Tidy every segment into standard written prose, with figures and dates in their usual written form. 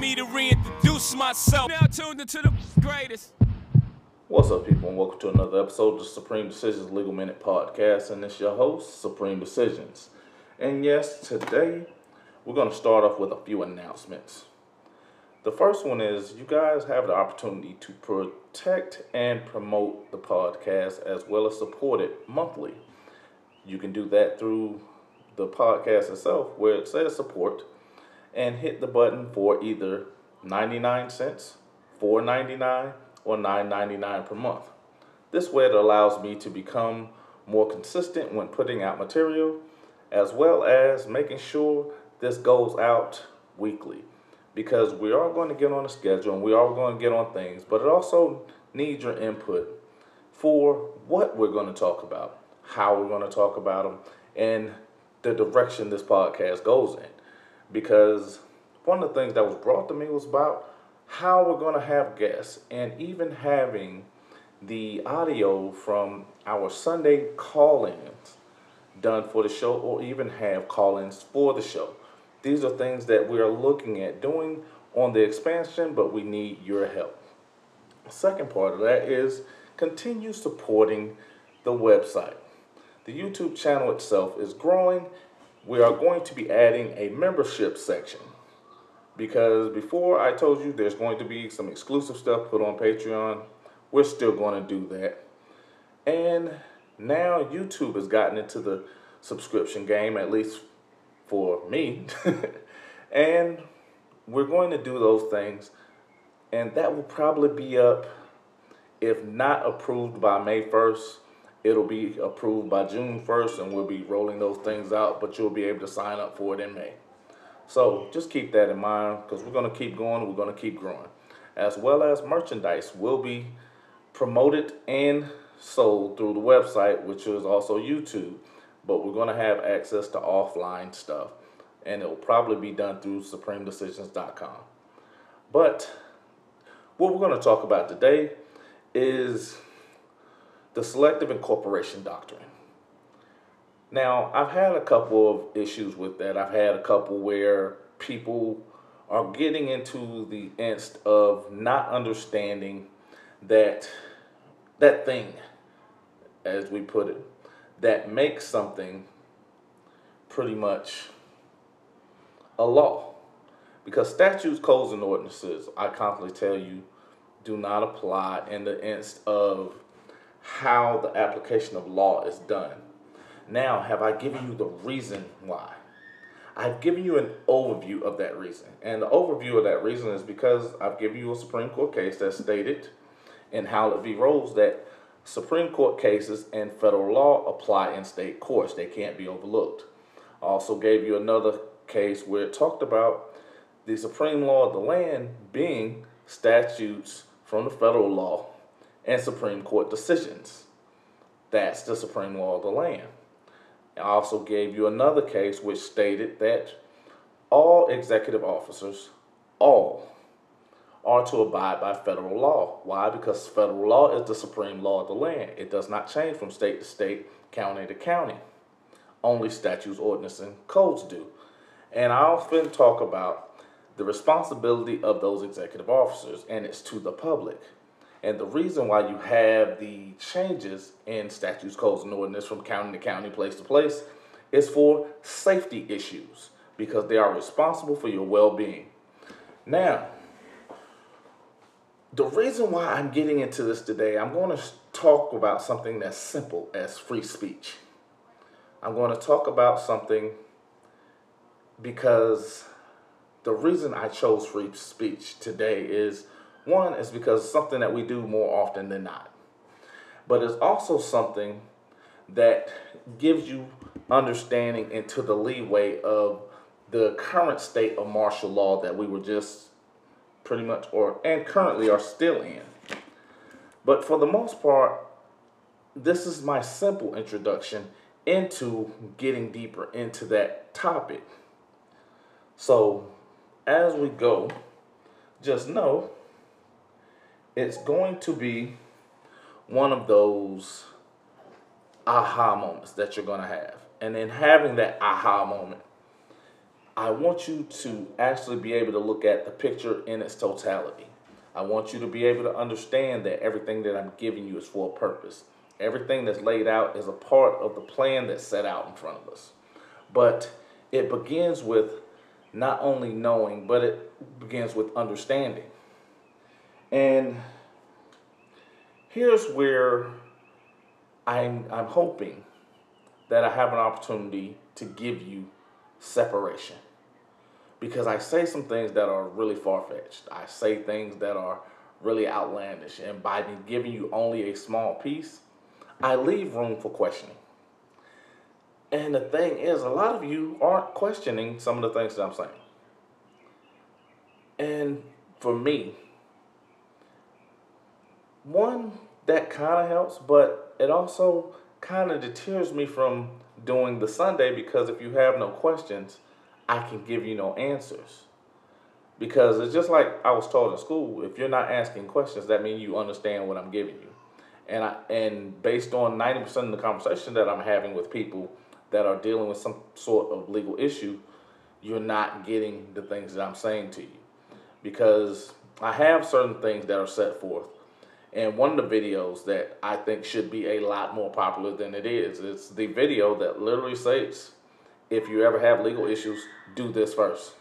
me to reintroduce myself. Now tuned into the greatest. What's up, people, and welcome to another episode of the Supreme Decisions Legal Minute Podcast, and it's your host, Supreme Decisions. And yes, today we're going to start off with a few announcements. The first one is you guys have the opportunity to protect and promote the podcast as well as support it monthly. You can do that through the podcast itself where it says support and hit the button for either 99 cents, $4.99, or $9.99 per month. This way it allows me to become more consistent when putting out material as well as making sure this goes out weekly. Because we are going to get on a schedule and we are going to get on things, but it also needs your input for what we're going to talk about, how we're going to talk about them, and the direction this podcast goes in. Because one of the things that was brought to me was about how we're going to have guests, and even having the audio from our Sunday call-ins done for the show, or even have call-ins for the show. These are things that we are looking at doing on the expansion, but we need your help. The second part of that is continue supporting the website. The YouTube channel itself is growing. We are going to be adding a membership section because before I told you there's going to be some exclusive stuff put on Patreon. We're still going to do that. And now YouTube has gotten into the subscription game, at least for me, and we're going to do those things, and that will probably be up, if not approved by May 1st, it'll be approved by June 1st, and we'll be rolling those things out, but you'll be able to sign up for it in May. So just keep that in mind, because we're going to keep going, we're going to keep growing, as well as merchandise will be promoted and sold through the website, which is also YouTube. But we're going to have access to offline stuff, and it will probably be done through SupremeDecisions.com. But what we're going to talk about today is the Selective Incorporation Doctrine. Now, I've had a couple of issues with that. I've had a couple where people are getting into the inst of not understanding that thing, as we put it, that makes something pretty much a law. Because statutes, codes, and ordinances, I constantly tell you, do not apply in the instance of how the application of law is done. Now, have I given you the reason why? I've given you an overview of that reason. And the overview of that reason is because I've given you a Supreme Court case that stated in Howlett v. Rose that Supreme Court cases and federal law apply in state courts. They can't be overlooked. I also gave you another case where it talked about the supreme law of the land being statutes from the federal law and Supreme Court decisions. That's the supreme law of the land. I also gave you another case which stated that all executive officers, are to abide by federal law. Why? Because federal law is the supreme law of the land. It does not change from state to state, county to county. Only statutes, ordinances, and codes do. And I often talk about the responsibility of those executive officers, and it's to the public. And the reason why you have the changes in statutes, codes, and ordinances from county to county, place to place, is for safety issues, because they are responsible for your well-being. Now, the reason why I'm getting into this today, I'm going to talk about something that's simple as free speech. I'm going to talk about something because the reason I chose free speech today is, one, is because it's something that we do more often than not. But it's also something that gives you understanding into the leeway of the current state of martial law that we were just pretty much, and currently are still in. But for the most part, this is my simple introduction into getting deeper into that topic. So as we go, just know it's going to be one of those aha moments that you're going to have. And in having that aha moment, I want you to actually be able to look at the picture in its totality. I want you to be able to understand that everything that I'm giving you is for a purpose. Everything that's laid out is a part of the plan that's set out in front of us. But it begins with not only knowing, but it begins with understanding. And here's where I'm hoping that I have an opportunity to give you separation. Because I say some things that are really far-fetched. I say things that are really outlandish. And by me giving you only a small piece, I leave room for questioning. And the thing is, a lot of you aren't questioning some of the things that I'm saying. And for me, one, that kind of helps, but it also kind of deters me from doing the Sunday, because if you have no questions, I can give you no answers. Because it's just like I was told in school, if you're not asking questions, that means you understand what I'm giving you. And based on 90% of the conversation that I'm having with people that are dealing with some sort of legal issue, you're not getting the things that I'm saying to you. Because I have certain things that are set forth. And one of the videos that I think should be a lot more popular than it is, it's the video that literally states, if you ever have legal issues, do this first.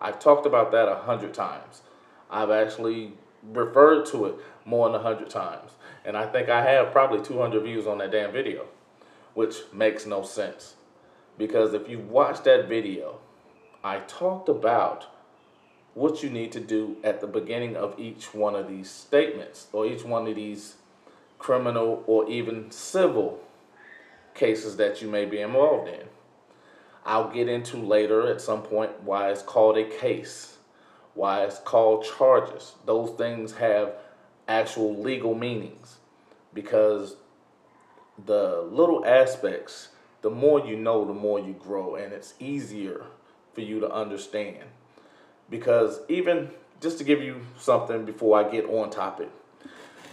I've talked about that 100 times. I've actually referred to it more than 100 times. And I think I have probably 200 views on that damn video, which makes no sense. Because if you watch that video, I talked about what you need to do at the beginning of each one of these statements, or each one of these criminal or even civil cases that you may be involved in. I'll get into later at some point why it's called a case, why it's called charges. Those things have actual legal meanings, because the little aspects, the more you know, the more you grow, and it's easier for you to understand. Because even, just to give you something before I get on topic,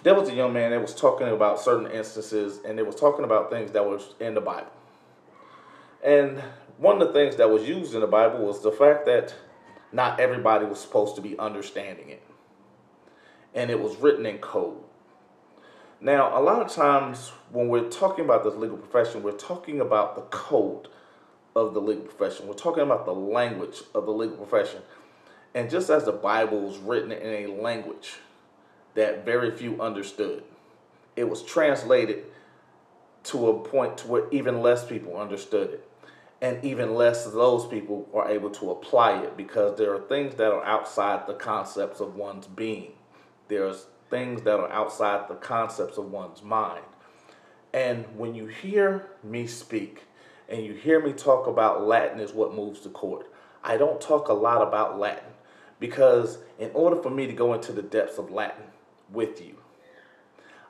there was a young man that was talking about certain instances, and they was talking about things that were in the Bible. And one of the things that was used in the Bible was the fact that not everybody was supposed to be understanding it. And it was written in code. Now, a lot of times when we're talking about this legal profession, we're talking about the code of the legal profession. We're talking about the language of the legal profession. And just as the Bible was written in a language that very few understood, it was translated to a point to where even less people understood it. And even less of those people are able to apply it, because there are things that are outside the concepts of one's being. There's things that are outside the concepts of one's mind. And when you hear me speak and you hear me talk about Latin is what moves the court, I don't talk a lot about Latin, because in order for me to go into the depths of Latin with you,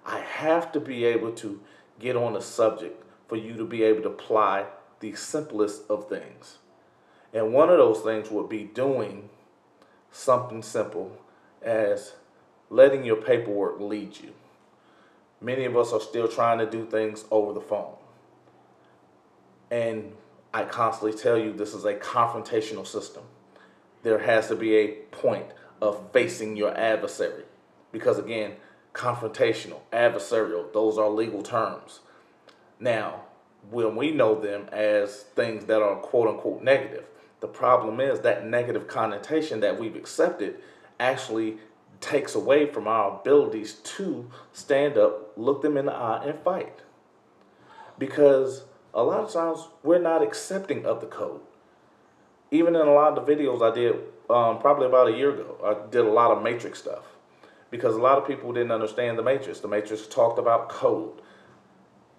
I have to be able to get on a subject for you to be able to apply the simplest of things. And one of those things would be doing something simple as letting your paperwork lead you. Many of us are still trying to do things over the phone. And I constantly tell you, this is a confrontational system. There has to be a point of facing your adversary. Because again, confrontational, adversarial, those are legal terms. Now, when we know them as things that are quote unquote negative, the problem is that negative connotation that we've accepted actually takes away from our abilities to stand up, look them in the eye, and fight. Because a lot of times we're not accepting of the code. Even in a lot of the videos I did probably about a year ago, I did a lot of Matrix stuff, because a lot of people didn't understand the Matrix. The Matrix talked about code,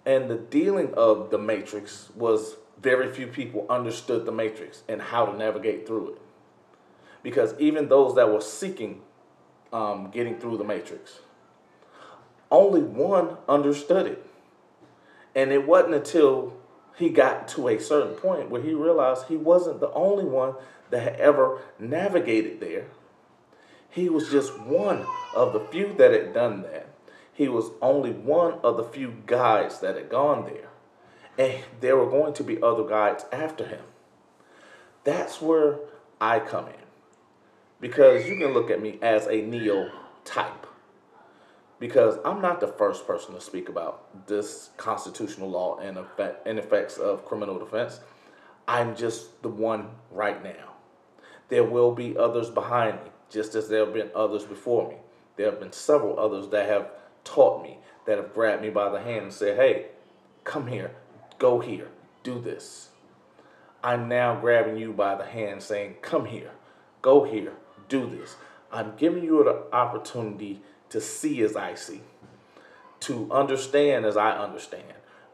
and the dealing of the Matrix was very few people understood the Matrix and how to navigate through it. Because even those that were seeking getting through the Matrix, only one understood it. And it wasn't until he got to a certain point where he realized he wasn't the only one that had ever navigated there. He was just one of the few that had done that. He was only one of the few guides that had gone there. And there were going to be other guides after him. That's where I come in, because you can look at me as a neo-type, because I'm not the first person to speak about this constitutional law and effects of criminal defense. I'm just the one right now. There will be others behind me, just as there have been others before me. There have been several others that have taught me, that have grabbed me by the hand and said, hey, come here, go here, do this. I'm now grabbing you by the hand saying, come here, go here, do this. I'm giving you the opportunity to see as I see, to understand as I understand.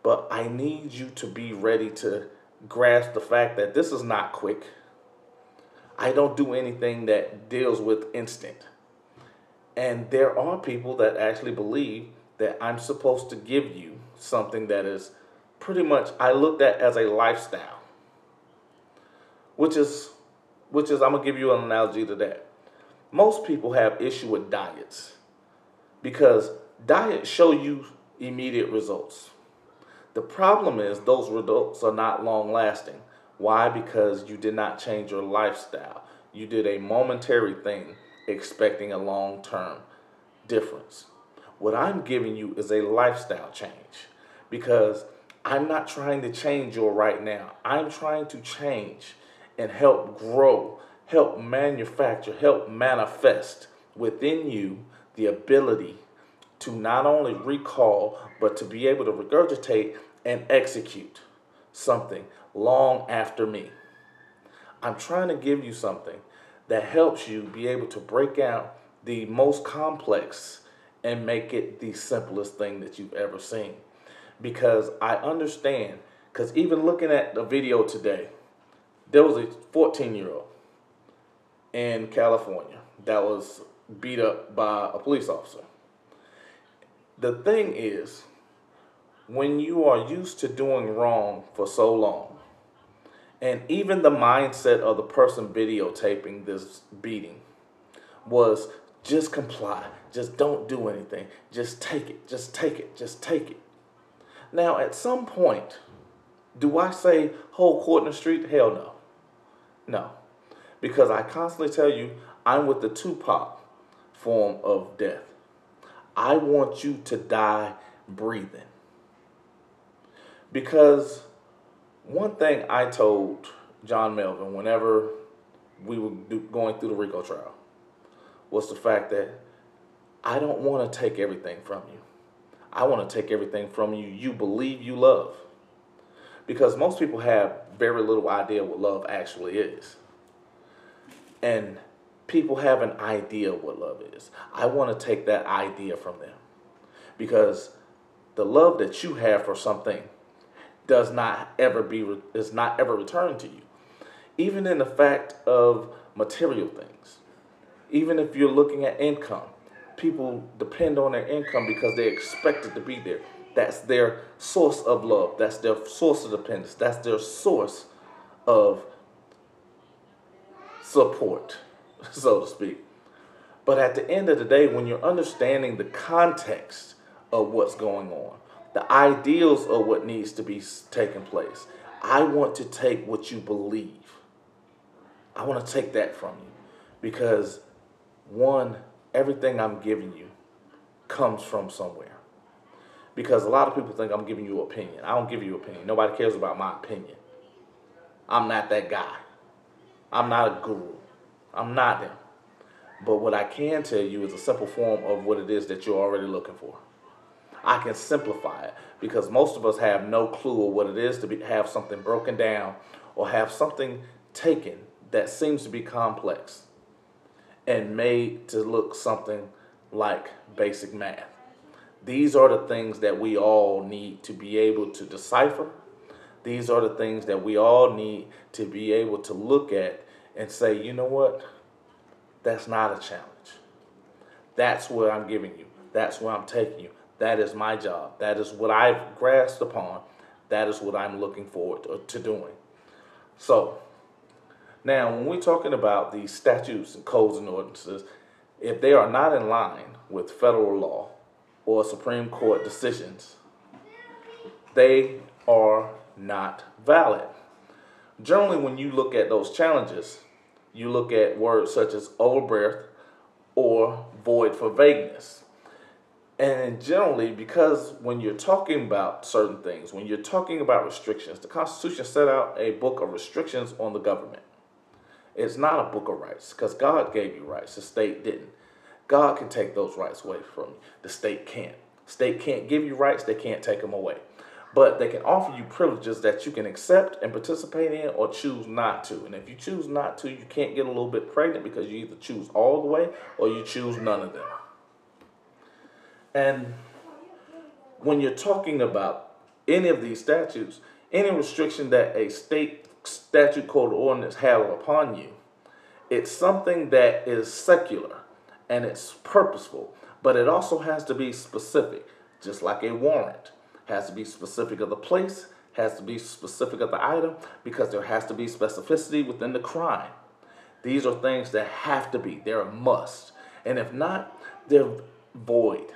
But I need you to be ready to grasp the fact that this is not quick. I don't do anything that deals with instant. And there are people that actually believe that I'm supposed to give you something that is pretty much, I looked at as a lifestyle, which is I'm going to give you an analogy to that. Most people have issue with diets, because diets show you immediate results. The problem is those results are not long lasting. Why? Because you did not change your lifestyle. You did a momentary thing expecting a long-term difference. What I'm giving you is a lifestyle change, because I'm not trying to change your right now. I'm trying to change and help grow, help manufacture, help manifest within you the ability to not only recall, but to be able to regurgitate and execute something long after me. I'm trying to give you something that helps you be able to break out the most complex and make it the simplest thing that you've ever seen. Because I understand, because even looking at the video today, there was a 14-year-old in California that was beat up by a police officer. The thing is, when you are used to doing wrong for so long, and even the mindset of the person videotaping this beating was just comply, just don't do anything, just take it, just take it, just take it. Now, at some point, do I say hold court in the street? Hell no. No. Because I constantly tell you, I'm with the Tupac form of death. I want you to die breathing. Because one thing I told John Melvin whenever we were going through the RICO trial was the fact that I don't want to take everything from you. I want to take everything from you you believe you love. Because most people have very little idea what love actually is. And people have an idea what love is. I want to take that idea from them. Because the love that you have for something is not ever returned to you. Even in the fact of material things. Even if you're looking at income, people depend on their income because they expect it to be there. That's their source of love. That's their source of dependence. That's their source of support, so to speak. But at the end of the day, when you're understanding the context of what's going on, the ideals of what needs to be taking place, I want to take what you believe. I want to take that from you, because one, everything I'm giving you comes from somewhere. Because a lot of people think I'm giving you opinion. I don't give you opinion. Nobody cares about my opinion. I'm not that guy. I'm not a guru. I'm not them. But what I can tell you is a simple form of what it is that you're already looking for. I can simplify it, because most of us have no clue of what it is to have something broken down or have something taken that seems to be complex and made to look something like basic math. These are the things that we all need to be able to decipher. These are the things that we all need to be able to look at and say, you know what? That's not a challenge. That's what I'm giving you. That's where I'm taking you. That is my job. That is what I've grasped upon. That is what I'm looking forward to doing. So, now when we're talking about these statutes and codes and ordinances, if they are not in line with federal law or Supreme Court decisions, they are not valid. Generally, when you look at those challenges, you look at words such as overbreadth or void for vagueness. And generally, because when you're talking about certain things, when you're talking about restrictions, the Constitution set out a book of restrictions on the government. It's not a book of rights, because God gave you rights. The state didn't. God can take those rights away from you. The state can't. State can't give you rights. They can't take them away. But they can offer you privileges that you can accept and participate in or choose not to. And if you choose not to, you can't get a little bit pregnant because you either choose all the way or you choose none of them. And when you're talking about any of these statutes, any restriction that a state statute, code, or ordinance have upon you, it's something that is secular and it's purposeful, but it also has to be specific, just like a warrant. Has to be specific of the place, has to be specific of the item, because there has to be specificity within the crime. These are things that have to be, they're a must. And if not, they're void.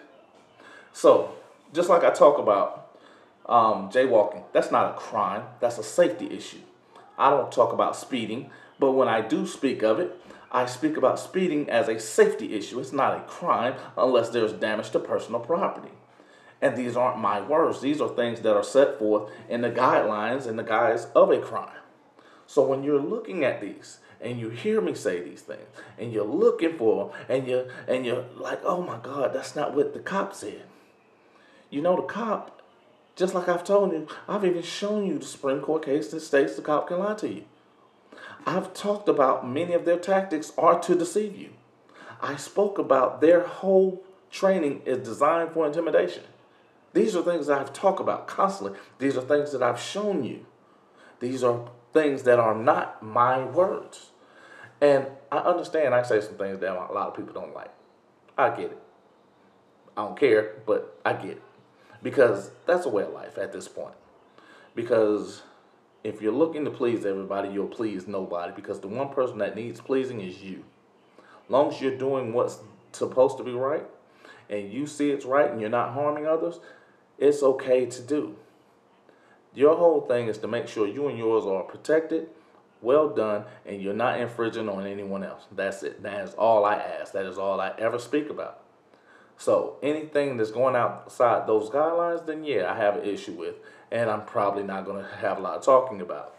So, just like I talk about jaywalking, that's not a crime, that's a safety issue. I don't talk about speeding, but when I do speak of it, I speak about speeding as a safety issue. It's not a crime unless there's damage to personal property. And these aren't my words. These are things that are set forth in the guidelines in the guise of a crime. So when you're looking at these and you hear me say these things and you're looking for them and you're like, oh my God, that's not what the cop said. You know, the cop, just like I've told you, I've even shown you the Supreme Court case that states the cop can lie to you. I've talked about many of their tactics are to deceive you. I spoke about their whole training is designed for intimidation. These are things that I've talked about constantly. These are things that I've shown you. These are things that are not my words. And I understand I say some things that a lot of people don't like. I get it. I don't care, but I get it. Because that's a way of life at this point. Because if you're looking to please everybody, you'll please nobody. Because the one person that needs pleasing is you. As long as you're doing what's supposed to be right, and you see it's right and you're not harming others, it's okay to do. Your whole thing is to make sure you and yours are protected, well done, and you're not infringing on anyone else. That's it. That is all I ask. That is all I ever speak about. So anything that's going outside those guidelines, then yeah, I have an issue with, and I'm probably not going to have a lot of talking about.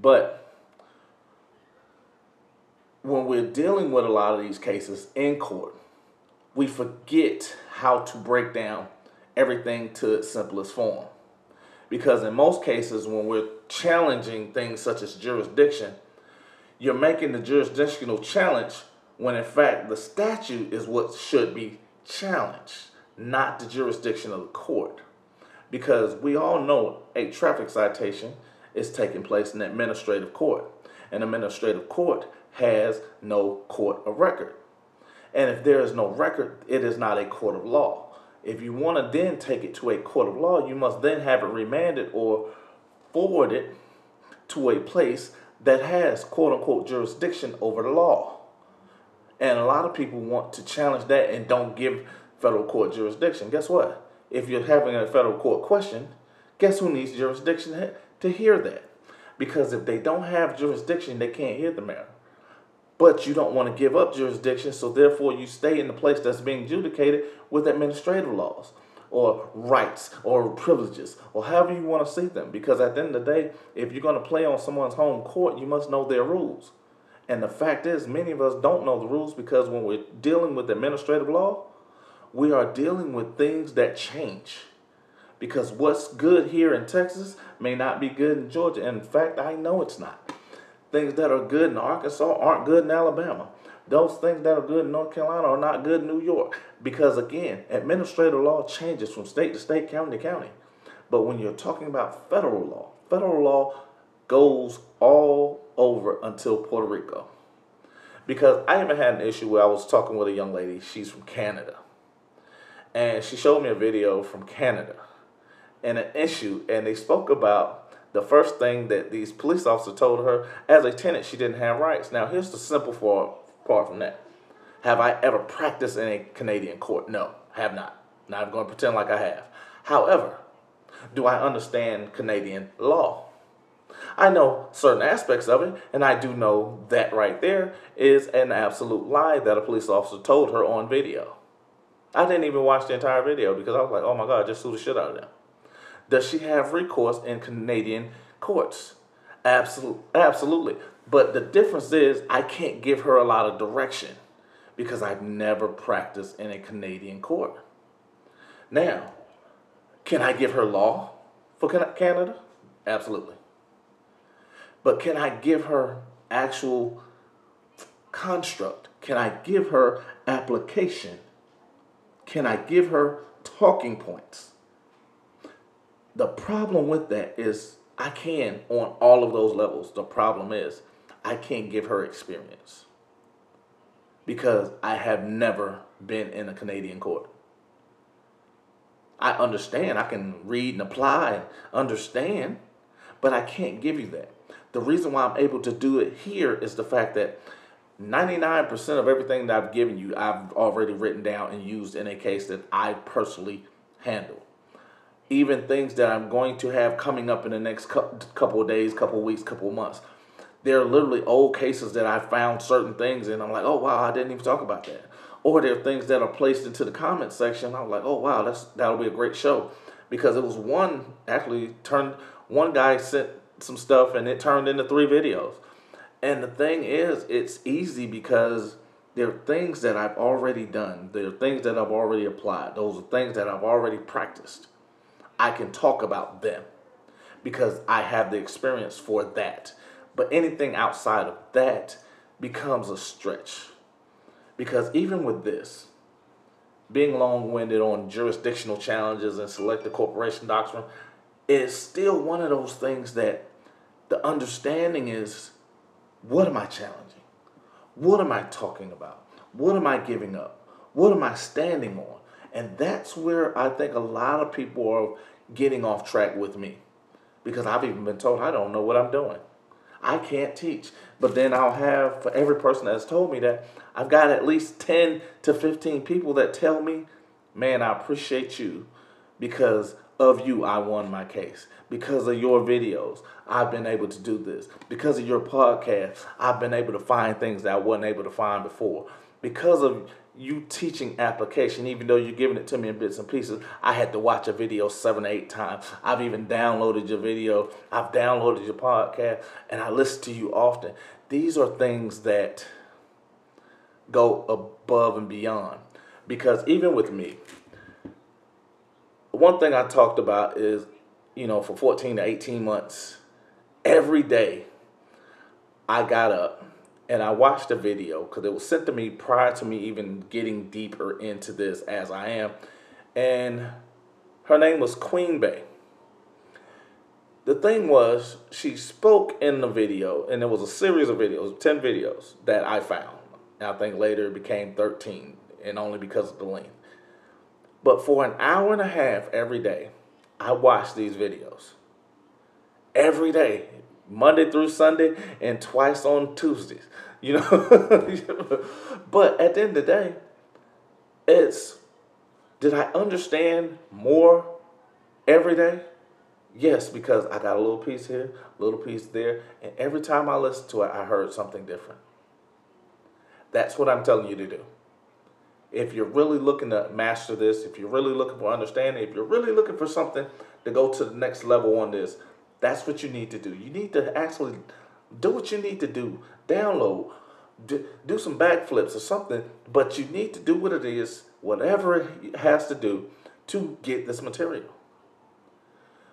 But when we're dealing with a lot of these cases in court, we forget how to break down everything to its simplest form. Because in most cases, when we're challenging things such as jurisdiction, you're making the jurisdictional challenge when in fact the statute is what should be challenged, not the jurisdiction of the court. Because we all know a traffic citation is taking place in administrative court. An administrative court has no court of record. And if there is no record, it is not a court of law. If you want to then take it to a court of law, you must then have it remanded or forwarded to a place that has quote-unquote jurisdiction over the law. And a lot of people want to challenge that and don't give federal court jurisdiction. Guess what? If you're having a federal court question, guess who needs jurisdiction to hear that? Because if they don't have jurisdiction, they can't hear the matter. But you don't want to give up jurisdiction, so therefore you stay in the place that's being adjudicated with administrative laws or rights or privileges or however you want to see them. Because at the end of the day, if you're going to play on someone's home court, you must know their rules. And the fact is, many of us don't know the rules because when we're dealing with administrative law, we are dealing with things that change. Because what's good here in Texas may not be good in Georgia. In fact, I know it's not. Things that are good in Arkansas aren't good in Alabama. Those things that are good in North Carolina are not good in New York. Because again, administrative law changes from state to state, county to county. But when you're talking about federal law goes all over until Puerto Rico. Because I even had an issue where I was talking with a young lady. She's from Canada. And she showed me a video from Canada and an issue. And they spoke about the first thing that these police officers told her, as a tenant, she didn't have rights. Now, here's the simple part from that. Have I ever practiced in a Canadian court? No, have not. Now, I'm going to pretend like I have. However, do I understand Canadian law? I know certain aspects of it, and I do know that right there is an absolute lie that a police officer told her on video. I didn't even watch the entire video because I was like, oh my God, just sue the shit out of them. Does she have recourse in Canadian courts? Absolutely. But the difference is I can't give her a lot of direction because I've never practiced in a Canadian court. Now, can I give her law for Canada? Absolutely. But can I give her actual construct? Can I give her application? Can I give her talking points? The problem with that is I can on all of those levels. The problem is I can't give her experience because I have never been in a Canadian court. I understand. I can read and apply and understand, but I can't give you that. The reason why I'm able to do it here is the fact that 99% of everything that I've given you, I've already written down and used in a case that I personally handle. Even things that I'm going to have coming up in the next couple of days, couple of weeks, couple of months. There are literally old cases that I found certain things and I'm like, oh wow, I didn't even talk about that. Or there are things that are placed into the comment section. I'm like, oh wow, that'll be a great show. Because it was one guy sent some stuff and it turned into 3 videos. And the thing is, it's easy because there are things that I've already done. There are things that I've already applied. Those are things that I've already practiced. I can talk about them because I have the experience for that. But anything outside of that becomes a stretch. Because even with this, being long-winded on jurisdictional challenges and selective incorporation doctrine is still one of those things that the understanding is, what am I challenging? What am I talking about? What am I giving up? What am I standing on? And that's where I think a lot of people are getting off track with me. Because I've even been told I don't know what I'm doing. I can't teach. But then I'll have, for every person that's told me that, I've got at least 10 to 15 people that tell me, man, I appreciate you because of you, I won my case. Because of your videos, I've been able to do this. Because of your podcast, I've been able to find things that I wasn't able to find before. Because of you teaching application, even though you're giving it to me in bits and pieces, I had to watch a video 7 or 8 times. I've even downloaded your video. I've downloaded your podcast, and I listen to you often. These are things that go above and beyond. Because even with me, one thing I talked about is, you know, for 14 to 18 months, every day I got up and I watched a video because it was sent to me prior to me even getting deeper into this as I am. And her name was Queen Bey. The thing was, she spoke in the video, and there was a series of videos, 10 videos that I found. And I think later it became 13, and only because of the length. But for an hour and a half every day, I watched these videos. Every day, Monday through Sunday, and twice on Tuesdays. You know, but at the end of the day, it's, did I understand more every day? Yes, because I got a little piece here, a little piece there, and every time I listened to it, I heard something different. That's what I'm telling you to do. If you're really looking to master this, if you're really looking for understanding, if you're really looking for something to go to the next level on this, that's what you need to do. You need to actually do what you need to do. Download, do some backflips or something, but you need to do what it is, whatever it has to do to get this material.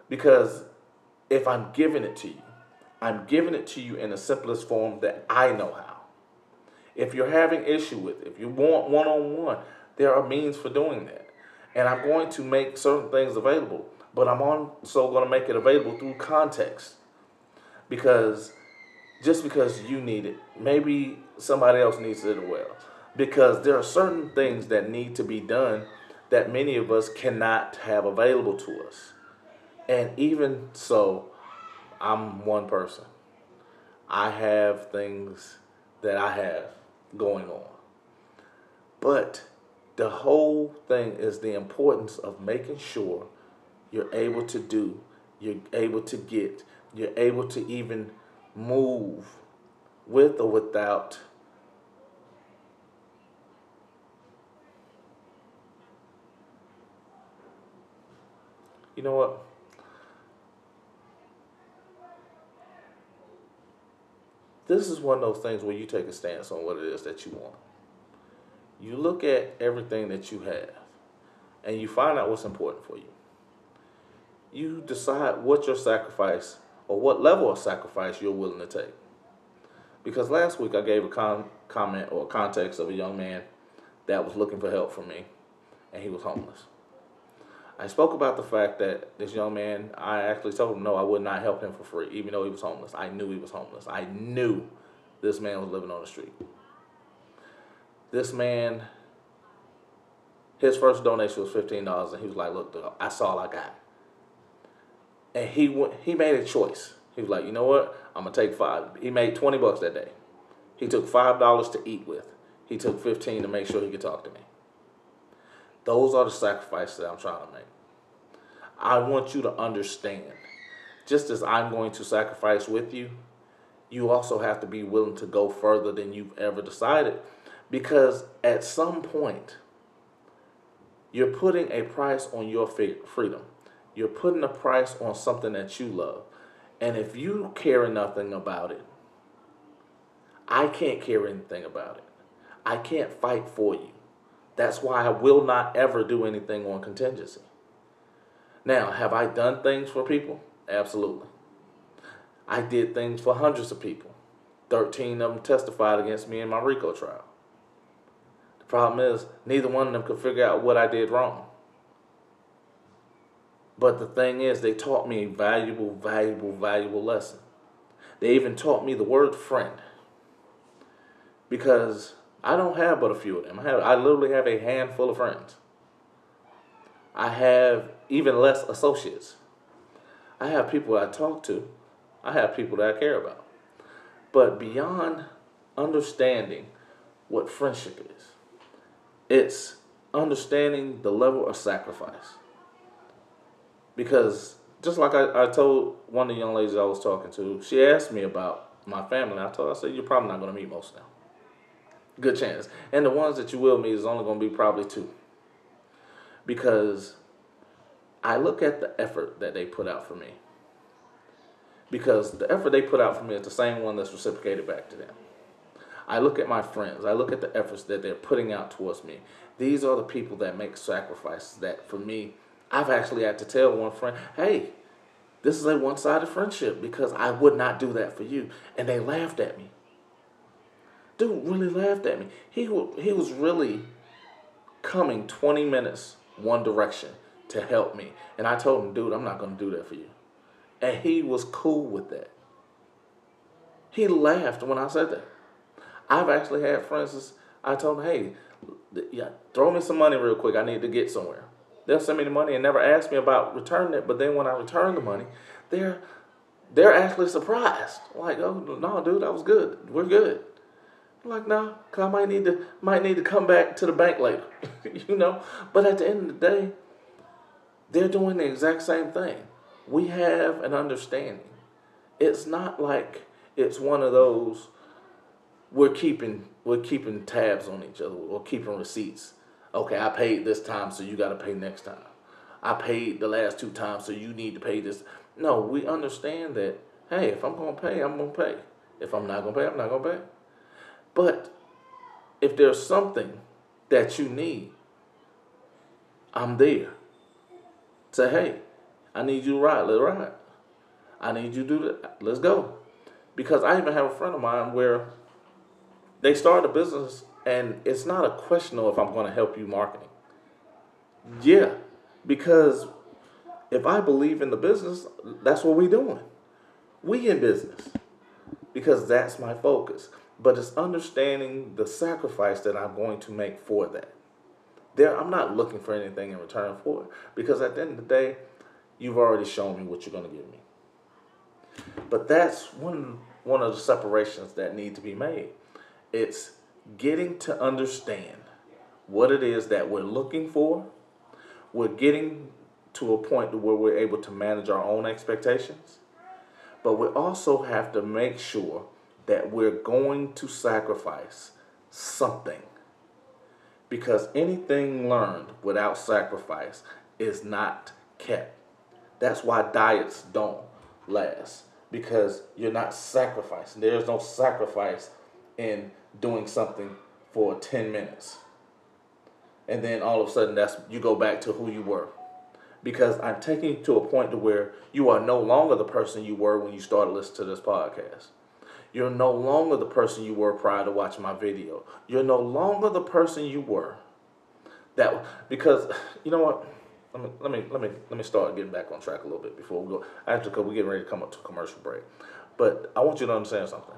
Because if I'm giving it to you, I'm giving it to you in the simplest form that I know how. If you're having issue with it, if you want one-on-one, there are means for doing that. And I'm going to make certain things available, but I'm also going to make it available through context. Because just because you need it, maybe somebody else needs it as well. Because there are certain things that need to be done that many of us cannot have available to us. And even so, I'm one person. I have things that I have going on. But the whole thing is the importance of making sure you're able to do, you're able to get, you're able to even move with or without you know what? This is one of those things where you take a stance on what it is that you want. You look at everything that you have, and you find out what's important for you. You decide what your sacrifice, or what level of sacrifice you're willing to take. Because last week I gave a comment or context of a young man that was looking for help from me, and he was homeless. I spoke about the fact that this young man, I actually told him, no, I would not help him for free, even though he was homeless. I knew he was homeless. I knew this man was living on the street. This man, his first donation was $15, and he was like, look, dude, that's all I got. And he made a choice. He was like, you know what? I'm going to take $5. He made 20 bucks that day. He took $5 to eat with. He took $15 to make sure he could talk to me. Those are the sacrifices that I'm trying to make. I want you to understand, just as I'm going to sacrifice with you, you also have to be willing to go further than you've ever decided. Because at some point, you're putting a price on your freedom. You're putting a price on something that you love. And if you care nothing about it, I can't care anything about it. I can't fight for you. That's why I will not ever do anything on contingency. Now, have I done things for people? Absolutely. I did things for hundreds of people. 13 of them testified against me in my RICO trial. The problem is, neither one of them could figure out what I did wrong. But the thing is, they taught me a valuable, valuable, valuable lesson. They even taught me the word friend. Because I don't have but a few of them. I literally have a handful of friends. I have even less associates. I have people I talk to. I have people that I care about. But beyond understanding what friendship is, it's understanding the level of sacrifice. Because just like I told one of the young ladies I was talking to, she asked me about my family. And I told her, I said, you're probably not going to meet most of them. Good chance. And the ones that you will meet is only going to be probably two. Because I look at the effort that they put out for me. Because the effort they put out for me is the same one that's reciprocated back to them. I look at my friends. I look at the efforts that they're putting out towards me. These are the people that make sacrifices that, for me, I've actually had to tell one friend, hey, this is a one-sided friendship because I would not do that for you. And they laughed at me. Dude really laughed at me. He was really coming 20 minutes one direction to help me. And I told him, dude, I'm not going to do that for you. And he was cool with that. He laughed when I said that. I've actually had friends, I told him, hey, yeah, throw me some money real quick. I need to get somewhere. They'll send me the money and never ask me about returning it. But then when I return the money, they're actually surprised. Like, oh, no, dude, that was good. We're good. I'm like, nah, because I might need to come back to the bank later, you know. But at the end of the day, they're doing the exact same thing. We have an understanding. It's not like it's one of those we're keeping tabs on each other or keeping receipts. Okay, I paid this time, so you got to pay next time. I paid the last two times, so you need to pay this. No, we understand that, hey, if I'm going to pay, I'm going to pay. If I'm not going to pay, I'm not going to pay. But if there's something that you need, I'm there. Say, hey, I need you to ride. Let's ride. I need you to do that. Let's go. Because I even have a friend of mine where they started a business and it's not a question of if I'm going to help you marketing. Yeah, because if I believe in the business, that's what we're doing. We in business because that's my focus. But it's understanding the sacrifice that I'm going to make for that. I'm not looking for anything in return for it. Because at the end of the day, you've already shown me what you're going to give me. But that's one of the separations that need to be made. It's getting to understand what it is that we're looking for. We're getting to a point where we're able to manage our own expectations. But we also have to make sure that we're going to sacrifice something, because anything learned without sacrifice is not kept. That's why diets don't last, because you're not sacrificing. There's no sacrifice in doing something for 10 minutes. And then all of a sudden you go back to who you were. Because I'm taking you to a point to where you are no longer the person you were when you started listening to this podcast. You're no longer the person you were prior to watching my video. You're no longer the person you were. Because you know what? Let me start getting back on track a little bit before we go. Actually, because we're getting ready to come up to a commercial break. But I want you to understand something.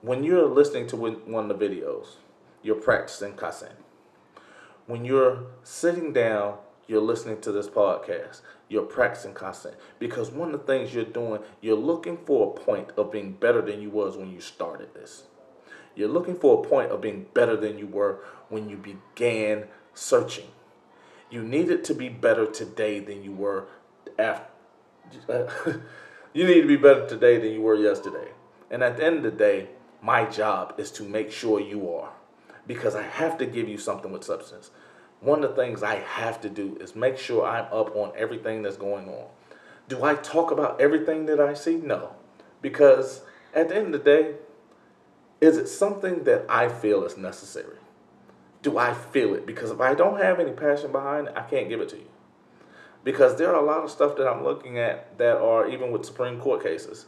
When you're listening to one of the videos, you're practicing Kaizen. When you're sitting down, you're listening to this podcast, you're practicing Kaizen. Because one of the things you're doing, you're looking for a point of being better than you was when you started this. You're looking for a point of being better than you were when you began searching. You needed to be better today than you were after. You need to be better today than you were yesterday. And at the end of the day, my job is to make sure you are. Because I have to give you something with substance. One of the things I have to do is make sure I'm up on everything that's going on. Do I talk about everything that I see? No. Because at the end of the day, is it something that I feel is necessary? Do I feel it? Because if I don't have any passion behind it, I can't give it to you. Because there are a lot of stuff that I'm looking at that are, even with Supreme Court cases,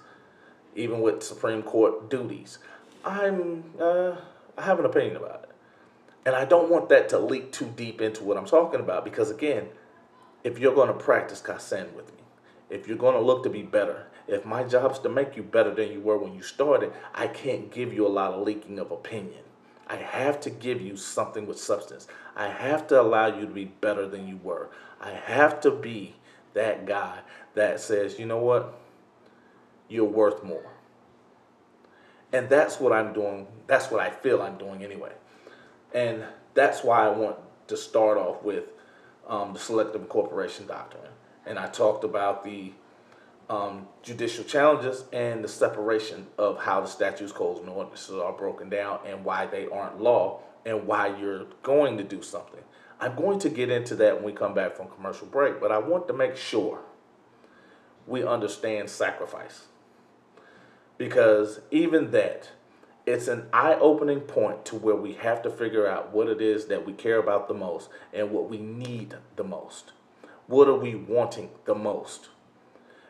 even with Supreme Court duties, I have an opinion about it. And I don't want that to leak too deep into what I'm talking about. Because again, if you're going to practice Kaizen with me, if you're going to look to be better, if my job is to make you better than you were when you started, I can't give you a lot of leaking of opinion. I have to give you something with substance. I have to allow you to be better than you were. I have to be that guy that says, you know what? You're worth more. And that's what I'm doing. That's what I feel I'm doing anyway. And that's why I want to start off with the Selective Incorporation Doctrine. And I talked about the judicial challenges and the separation of how the statutes, codes, and ordinances are broken down and why they aren't law and why you're going to do something. I'm going to get into that when we come back from commercial break, but I want to make sure we understand sacrifice. Because even that, it's an eye-opening point to where we have to figure out what it is that we care about the most and what we need the most. What are we wanting the most?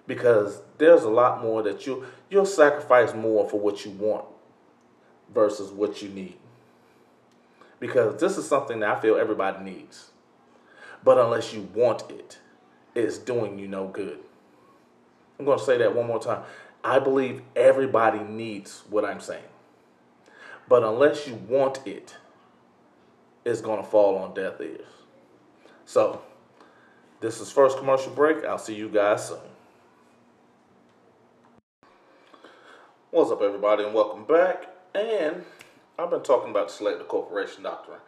Because there's a lot more that you'll sacrifice more for what you want versus what you need. Because this is something that I feel everybody needs. But unless you want it, it's doing you no good. I'm going to say that one more time. I believe everybody needs what I'm saying. But unless you want it, it's going to fall on deaf ears. So, this is first commercial break. I'll see you guys soon. What's up, everybody, and welcome back. And I've been talking about the Selective Incorporation Doctrine.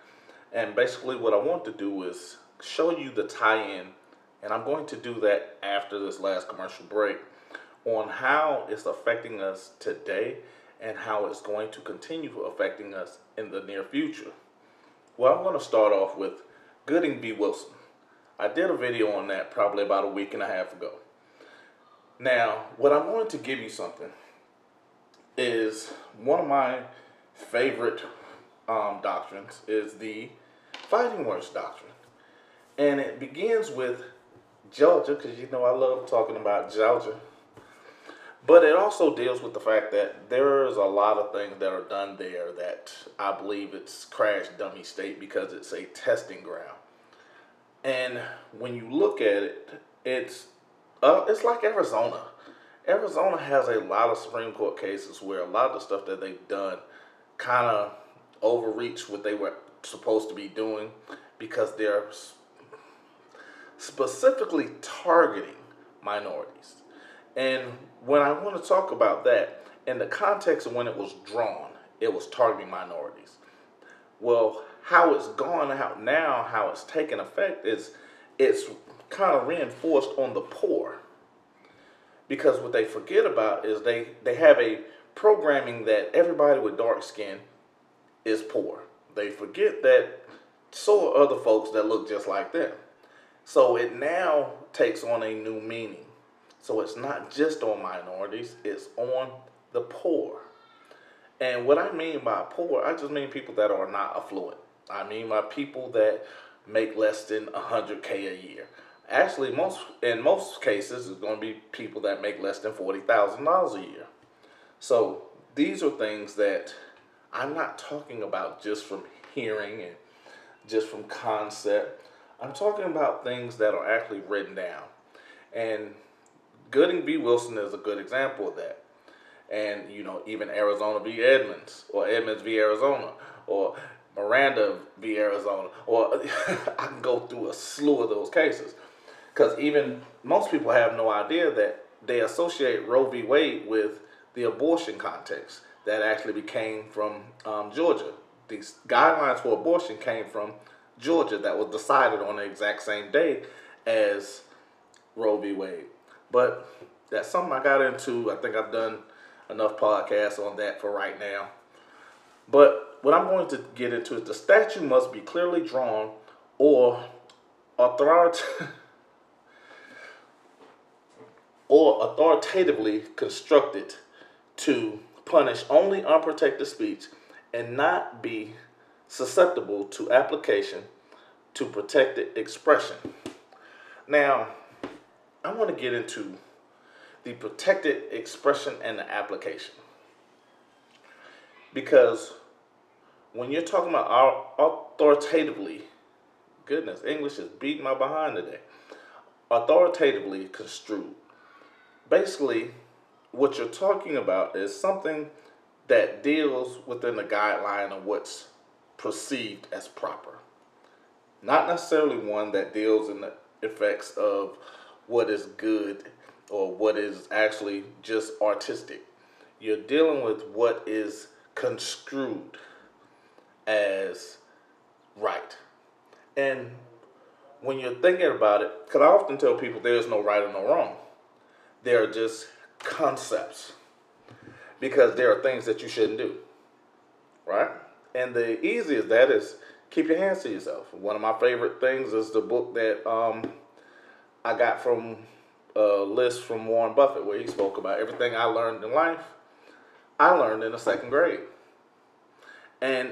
And basically what I want to do is show you the tie-in, and I'm going to do that after this last commercial break, on how it's affecting us today and how it's going to continue affecting us in the near future. Well, I'm going to start off with Gooding v. Wilson. I did a video on that probably about a week and a half ago. Now, what I wanted to give you something is one of my favorite doctrines is the fighting words doctrine. And it begins with Georgia, because you know I love talking about Georgia. But it also deals with the fact that there's a lot of things that are done there that I believe it's crash dummy state because it's a testing ground. And when you look at it, it's like Arizona. Arizona has a lot of Supreme Court cases where a lot of the stuff that they've done kind of overreached what they were supposed to be doing because they're specifically targeting minorities. And when I want to talk about that, in the context of when it was drawn, it was targeting minorities. Well, how it's gone out now, how it's taken effect, is it's kind of reinforced on the poor. because what they forget about is they have a programming that everybody with dark skin is poor. They forget that so are other folks that look just like them. So it now takes on a new meaning. So it's not just on minorities, it's on the poor. And what I mean by poor, I just mean people that are not affluent. I mean by people that make less than 100K a year. Actually, in most cases, it's going to be people that make less than $40,000 a year. So these are things that I'm not talking about just from hearing and just from concept. I'm talking about things that are actually written down. And Gooding v. Wilson is a good example of that. And, you know, even Arizona v. Edmonds, or Edmonds v. Arizona, or Miranda v. Arizona, or I can go through a slew of those cases. Because even most people have no idea that they associate Roe v. Wade with the abortion context. That actually came from Georgia. These guidelines for abortion came from Georgia that was decided on the exact same day as Roe v. Wade. But that's something I got into. I think I've done enough podcasts on that for right now. But what I'm going to get into is the statute must be clearly drawn or authoritatively constructed to punish only unprotected speech and not be susceptible to application to protected expression. Now, I want to get into the protected expression and the application. Because when you're talking about authoritatively, goodness, English is beating my behind today, authoritatively construed. Basically, what you're talking about is something that deals within the guideline of what's perceived as proper. Not necessarily one that deals in the effects of what is good or what is actually just artistic. You're dealing with what is construed as right. And when you're thinking about it, because I often tell people there's no right or no wrong. There are just concepts, because there are things that you shouldn't do, right? And the easiest that is keep your hands to yourself. One of my favorite things is the book that I got from a list from Warren Buffett, where he spoke about everything I learned in life. I learned in the second grade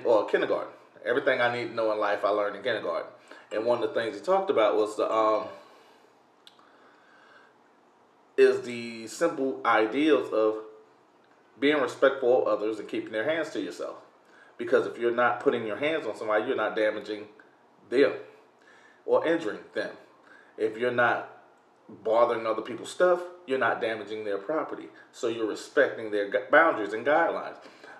or kindergarten. Everything I need to know in life I learned in kindergarten. And one of the things he talked about was the simple ideals of being respectful of others and keeping their hands to yourself. Because if you're not putting your hands on somebody, you're not damaging them or injuring them. If you're not bothering other people's stuff, you're not damaging their property. So you're respecting their boundaries and guidelines.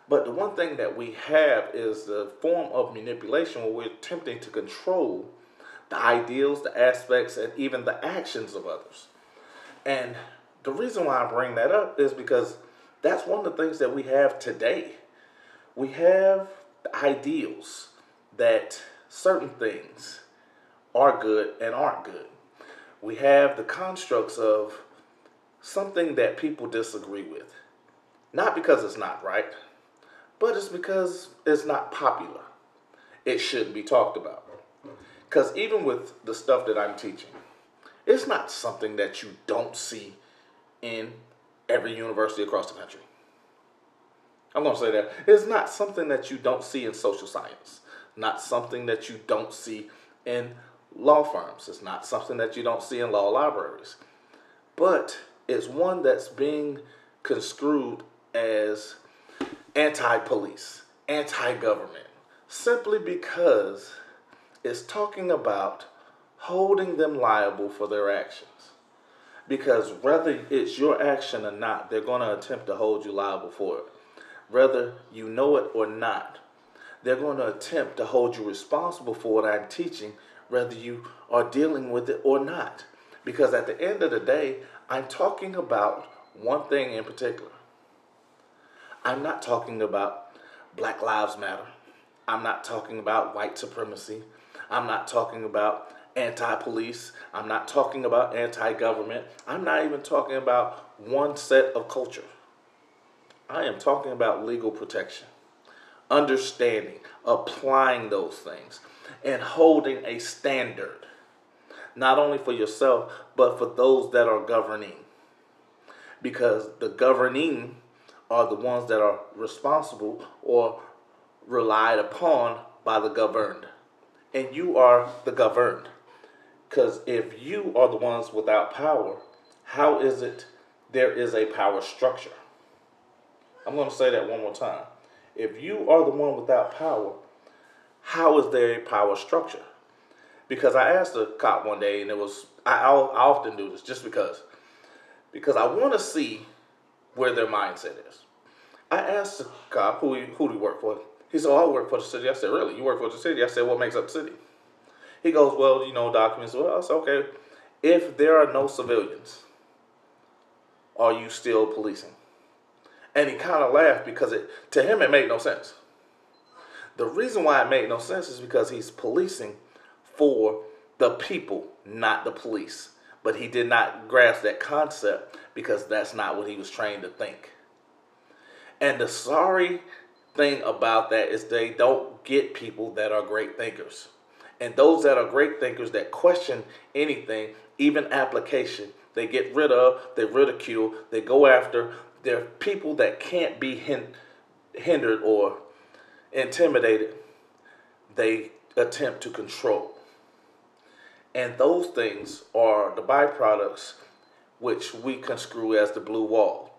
But the one thing that we have is the form of manipulation where we're attempting to control the ideals, the aspects, and even the actions of others. And the reason why I bring that up is because that's one of the things that we have today. We have ideals that certain things are good and aren't good. We have the constructs of something that people disagree with. Not because it's not right, but it's because it's not popular. It shouldn't be talked about. Because even with the stuff that I'm teaching, it's not something that you don't see in every university across the country. I'm going to say that. It's not something that you don't see in social science. Not something that you don't see in law firms. It's not something that you don't see in law libraries. But it's one that's being construed as anti-police, anti-government, simply because it's talking about holding them liable for their actions. Because whether it's your action or not, they're going to attempt to hold you liable for it. Whether you know it or not, they're going to attempt to hold you responsible for what I'm teaching, whether you are dealing with it or not. Because at the end of the day, I'm talking about one thing in particular. I'm not talking about Black Lives Matter. I'm not talking about white supremacy. I'm not talking about anti-police. I'm not talking about anti-government. I'm not even talking about one set of culture. I am talking about legal protection, understanding, applying those things, and holding a standard, not only for yourself, but for those that are governing. Because the governing are the ones that are responsible or relied upon by the governed. And you are the governed. Because if you are the ones without power, how is it there is a power structure? I'm going to say that one more time. If you are the one without power, how is there a power structure? Because I asked a cop one day, and it was, I often do this just because I want to see where their mindset is. I asked the cop, who do you work for? He said, oh, I work for the city. I said, really? You work for the city? I said, what makes up the city? He goes, well, you know, documents. Well, I said, okay, if there are no civilians, are you still policing? And he kind of laughed because to him it made no sense. The reason why it made no sense is because he's policing for the people, not the police. But he did not grasp that concept because that's not what he was trained to think. And the sorry thing about that is they don't get people that are great thinkers. And those that are great thinkers that question anything, even application, they get rid of, they ridicule, they go after. They're people that can't be hindered or intimidated. They attempt to control. And those things are the byproducts which we construe as the blue wall.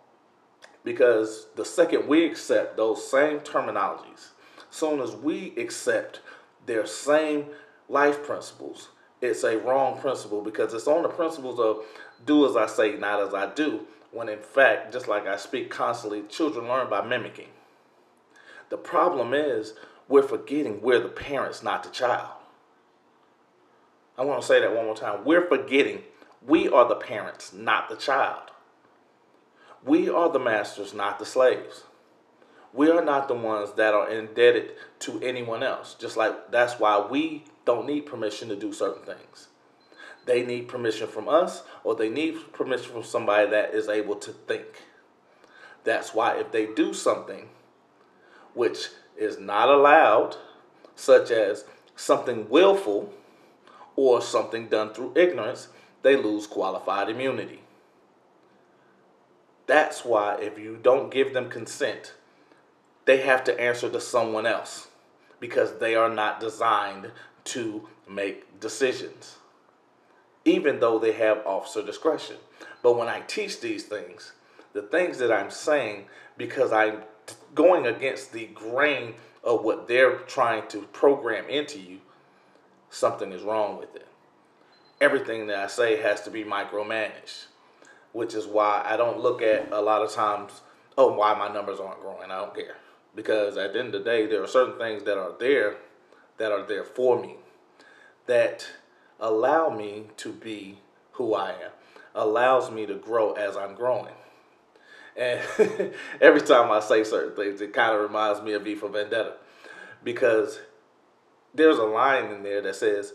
Because the second we accept those same terminologies, soon as we accept their same life principles, it's a wrong principle because it's on the principles of do as I say, not as I do. When in fact, just like I speak constantly, children learn by mimicking. The problem is we're forgetting we're the parents, not the child. I want to say that one more time. We're forgetting we are the parents, not the child. We are the masters, not the slaves. We are not the ones that are indebted to anyone else. Just like that's why we don't need permission to do certain things. They need permission from us, or they need permission from somebody that is able to think. That's why if they do something which is not allowed, such as something willful or something done through ignorance, they lose qualified immunity. That's why if you don't give them consent, they have to answer to someone else because they are not designed to make decisions. Even though they have officer discretion. But when I teach these things, the things that I'm saying, because I'm going against the grain of what they're trying to program into you, something is wrong with it. Everything that I say has to be micromanaged, which is why I don't look at a lot of times, oh, why my numbers aren't growing, I don't care. Because at the end of the day, there are certain things that are there for me, that allow me to be who I am, allows me to grow as I'm growing. And every time I say certain things, it kind of reminds me of V for Vendetta, because there's a line in there that says,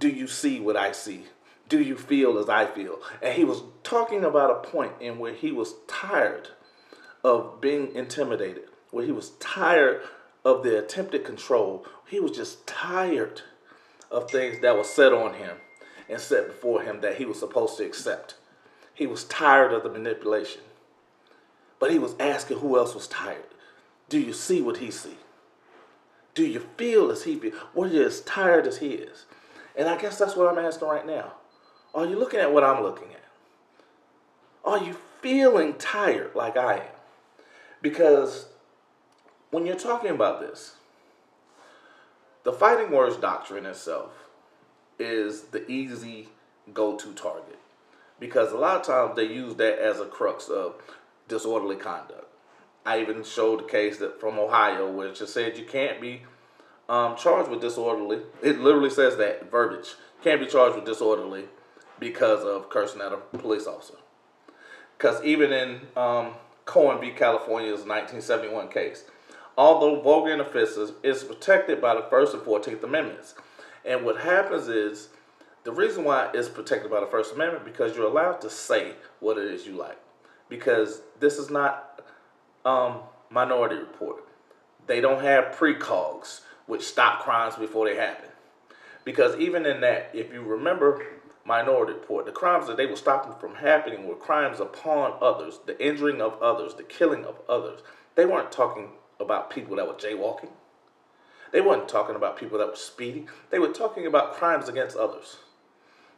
do you see what I see? Do you feel as I feel? And he was talking about a point in where he was tired of being intimidated, where he was tired of the attempted control. He was just tired of things that were set on him and set before him that he was supposed to accept. He was tired of the manipulation. But he was asking who else was tired. Do you see what he sees? Do you feel as he feels? Were you as tired as he is? And I guess that's what I'm asking right now. Are you looking at what I'm looking at? Are you feeling tired like I am? Because when you're talking about this, the fighting words doctrine itself is the easy go-to target, because a lot of times they use that as a crux of disorderly conduct. I even showed the case that from Ohio, where it just said you can't be charged with disorderly. It literally says that verbiage. Can't be charged with disorderly because of cursing at a police officer. Because even in Cohen v. California's 1971 case, although vulgar and offensive is protected by the First and 14th Amendments. And what happens is The reason why it's protected by the First Amendment because you're allowed to say what it is you like. Because this is not Minority Report. They don't have precogs which stop crimes before they happen. Because even in that, if you remember Minority Report, the crimes that they were stopping from happening were crimes upon others, the injuring of others, the killing of others. They weren't talking about people that were jaywalking. They weren't talking about people that were speeding. They were talking about crimes against others.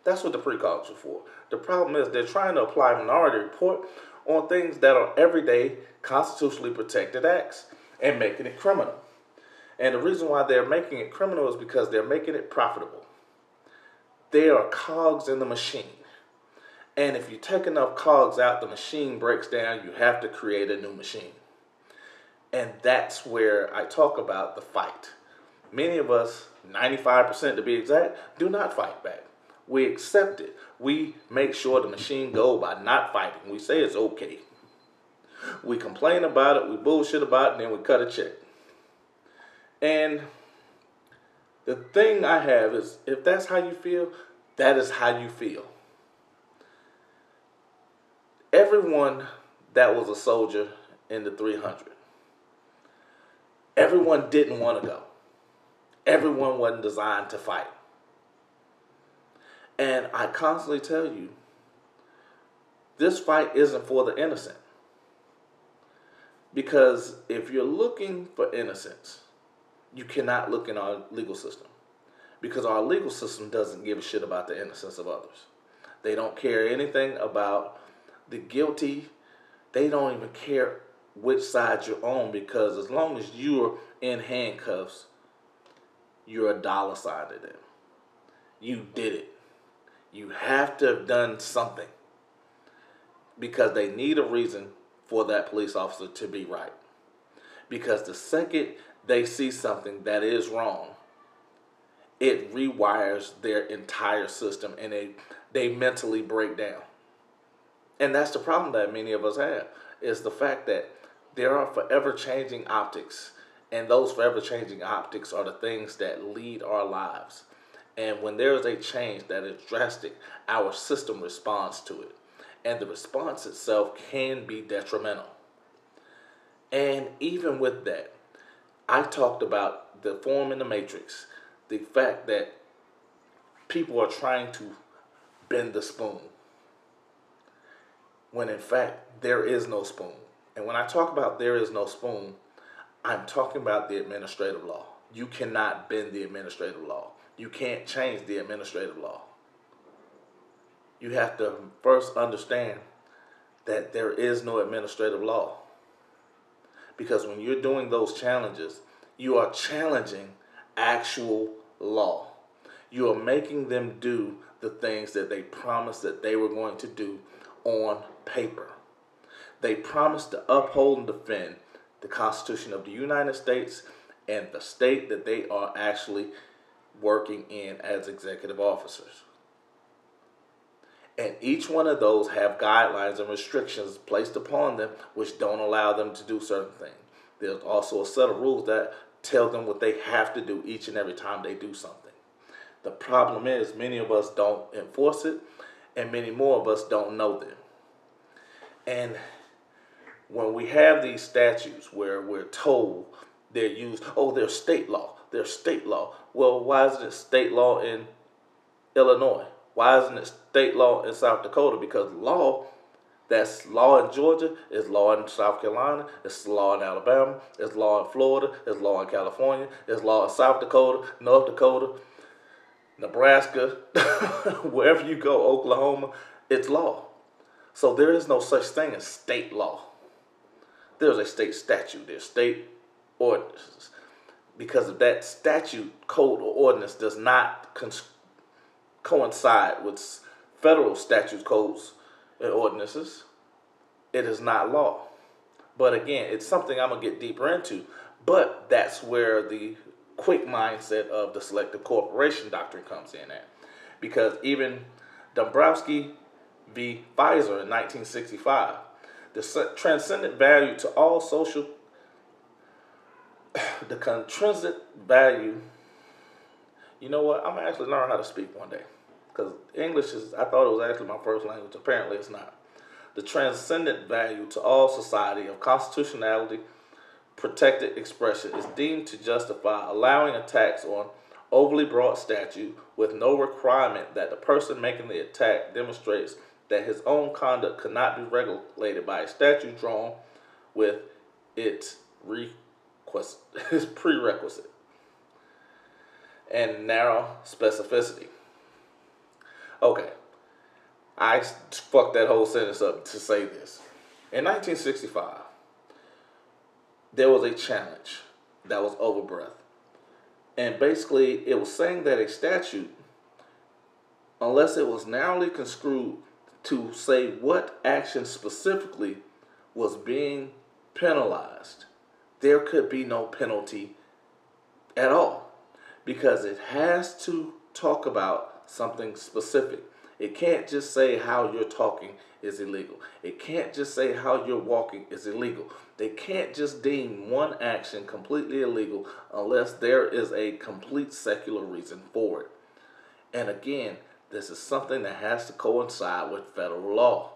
That's what the precogs are for. The problem is they're trying to apply Minority Report on things that are everyday constitutionally protected acts and making it criminal. And the reason why they're making it criminal is because they're making it profitable. They are cogs in the machine. And if you take enough cogs out, the machine breaks down. You have to create a new machine. And that's where I talk about the fight. Many of us, 95% to be exact, do not fight back. We accept it. We make sure the machine go by not fighting. We say it's okay. We complain about it. We bullshit about it. And then we cut a check. And the thing I have is, if that's how you feel, that is how you feel. Everyone that was a soldier in the 300, everyone didn't want to go. Everyone wasn't designed to fight. And I constantly tell you, this fight isn't for the innocent. Because if you're looking for innocence, you cannot look in our legal system. Because our legal system doesn't give a shit about the innocence of others. They don't care anything about the guilty. They don't even care which side you're on, because as long as you're in handcuffs, you're a dollar sign to them. You did it. You have to have done something, because they need a reason for that police officer to be right. Because the second they see something that is wrong, it rewires their entire system, and they mentally break down. And that's the problem that many of us have, is the fact that there are forever changing optics, and those forever changing optics are the things that lead our lives. And when there is a change that is drastic, our system responds to it, and the response itself can be detrimental. And even with that, I talked about the form in the matrix, the fact that people are trying to bend the spoon, when in fact there is no spoon. And when I talk about there is no spoon, I'm talking about the administrative law. You cannot bend the administrative law. You can't change the administrative law. You have to first understand that there is no administrative law. Because when you're doing those challenges, you are challenging actual law. You are making them do the things that they promised that they were going to do on paper. They promised to uphold and defend the Constitution of the United States and the state that they are actually working in as executive officers. And each one of those have guidelines and restrictions placed upon them which don't allow them to do certain things. There's also a set of rules that tell them what they have to do each and every time they do something. The problem is many of us don't enforce it, and many more of us don't know them. And when we have these statutes where we're told they're used, oh, they're state law. They're state law. Well, why isn't it state law in Illinois? Why isn't it state law in South Dakota? Because law, that's law in Georgia, is law in South Carolina, it's law in Alabama, it's law in Florida, it's law in California, it's law in South Dakota, North Dakota, Nebraska, wherever you go, Oklahoma, it's law. So there is no such thing as state law. There's a state statute, there's state ordinances. Because if that statute, code, or ordinance does not coincide with federal statutes, codes, and ordinances, it is not law. But again, it's something I'm going to get deeper into. But that's where the quick mindset of the Selective Incorporation Doctrine comes in at. Because even Dombrowski v. Pfizer in 1965, the transcendent value to all social the intrinsic value. You know what? I'm going to actually learn how to speak one day. because English is, I thought it was actually my first language, apparently it's not. The transcendent value to all society of constitutionality, protected expression is deemed to justify allowing attacks on overly broad statute with no requirement that the person making the attack demonstrates that his own conduct could not be regulated by a statute drawn with its prerequisite and narrow specificity. Okay, I fucked that whole sentence up to say this. In 1965, there was a challenge that was over breath. And basically, it was saying that a statute, unless it was narrowly construed to say what action specifically was being penalized, there could be no penalty at all, because it has to talk about something specific. It can't just say how you're talking is illegal. It can't just say how you're walking is illegal. They can't just deem one action completely illegal unless there is a complete secular reason for it. And again, this is something that has to coincide with federal law,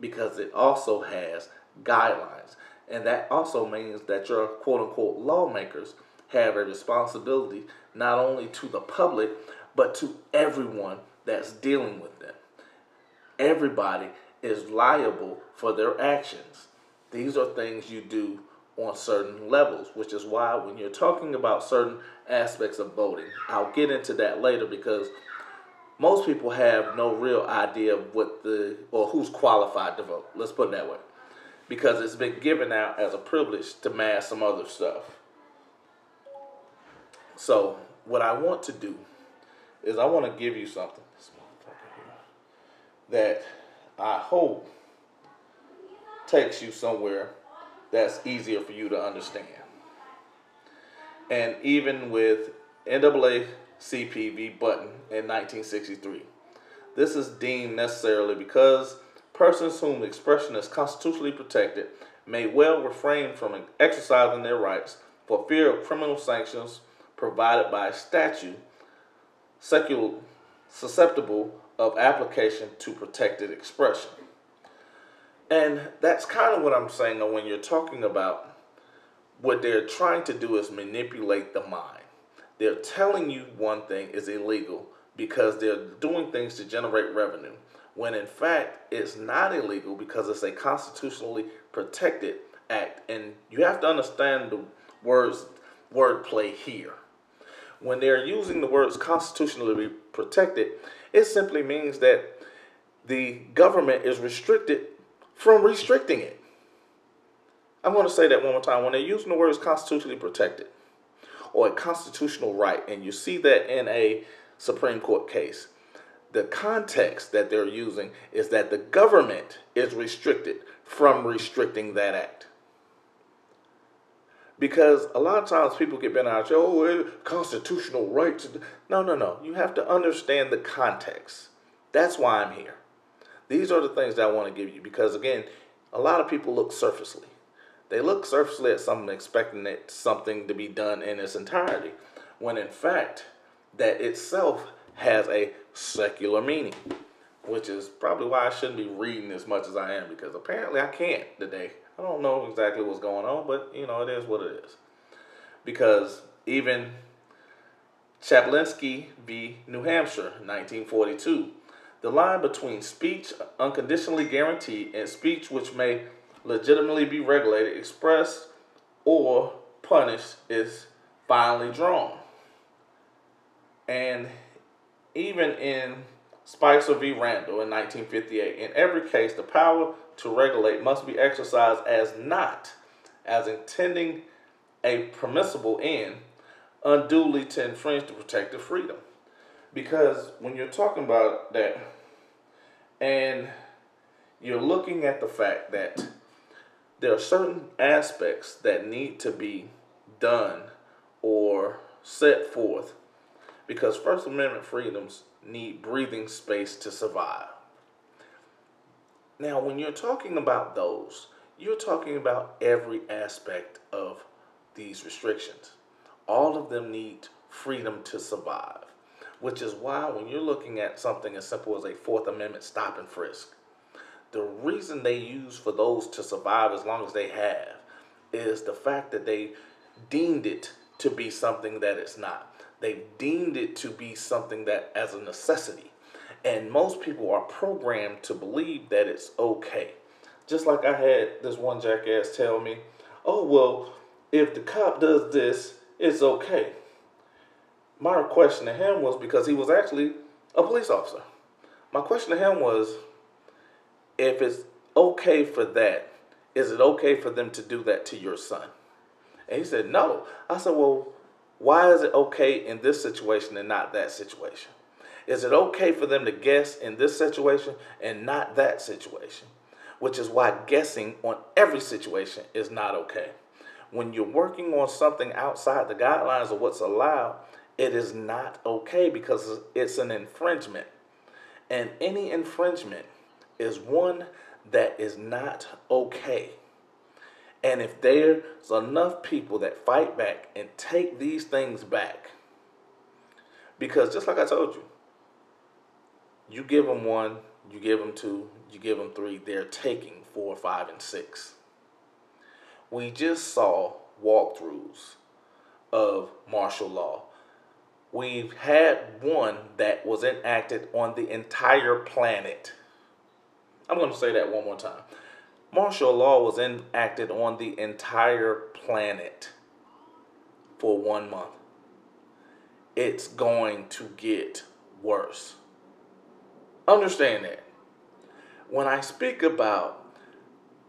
because it also has guidelines. And that also means that your quote-unquote lawmakers have a responsibility not only to the public, but to everyone that's dealing with them. Everybody is liable for their actions. These are things you do on certain levels, which is why when you're talking about certain aspects of voting, I'll get into that later, because most people have no real idea of what the, or who's qualified to vote. Let's put it that way. Because it's been given out as a privilege to mask some other stuff. So what I want to do is I want to give you something that I hope takes you somewhere that's easier for you to understand. And even with NAACP v. Button in 1963, this is deemed necessarily because persons whom expression is constitutionally protected may well refrain from exercising their rights for fear of criminal sanctions provided by a statute susceptible of application to protected expression. And that's kind of what I'm saying when you're talking about what they're trying to do is manipulate the mind. They're telling you one thing is illegal because they're doing things to generate revenue, when in fact it's not illegal because it's a constitutionally protected act. And you have to understand the wordplay here. When they're using the words constitutionally protected, it simply means that the government is restricted from restricting it. I'm going to say that one more time. When they're using the words constitutionally protected or a constitutional right, and you see that in a Supreme Court case, the context that they're using is that the government is restricted from restricting that act. Because a lot of times people get bent out, oh, constitutional rights. No, no, no. You have to understand the context. That's why I'm here. These are the things that I want to give you. Because, again, a lot of people look surfacely. They look surfacely at something expecting it, something to be done in its entirety, when, in fact, that itself has a secular meaning, which is probably why I shouldn't be reading as much as I am, because apparently I can't today. I don't know exactly what's going on, but, you know, it is what it is. Because even Chaplinsky v. New Hampshire, 1942, the line between speech unconditionally guaranteed and speech which may legitimately be regulated, expressed, or punished is finally drawn. And even in Spicer v. Randall in 1958, in every case, the power to regulate must be exercised as not as intending a permissible end unduly to infringe the protected freedom. Because when you're talking about that and you're looking at the fact that there are certain aspects that need to be done or set forth, because First Amendment freedoms need breathing space to survive. Now, when you're talking about those, you're talking about every aspect of these restrictions. All of them need freedom to survive. which is why when you're looking at something as simple as a Fourth Amendment stop and frisk, the reason they use for those to survive as long as they have is the fact that they deemed it to be something that it's not. They've deemed it to be something that as a necessity. And most people are programmed to believe that it's okay. Just like I had this one jackass tell me, oh, well, if the cop does this, it's okay. My question to him was, because he was actually a police officer. My question to him was, if it's okay for that, is it okay for them to do that to your son? And he said, no. I said, well, why is it okay in this situation and not that situation? Is it okay for them to guess in this situation and not that situation? Which is why guessing on every situation is not okay. When you're working on something outside the guidelines of what's allowed, it is not okay because it's an infringement. And any infringement is one that is not okay. And if there's enough people that fight back and take these things back, because just like I told you, you give them one, you give them two, you give them three, they're taking 4, 5, and 6. We just saw walkthroughs of martial law. We've had one that was enacted on the entire planet. I'm going to say that one more time. Martial law was enacted on the entire planet for 1 month. It's going to get worse. Understand that. When I speak about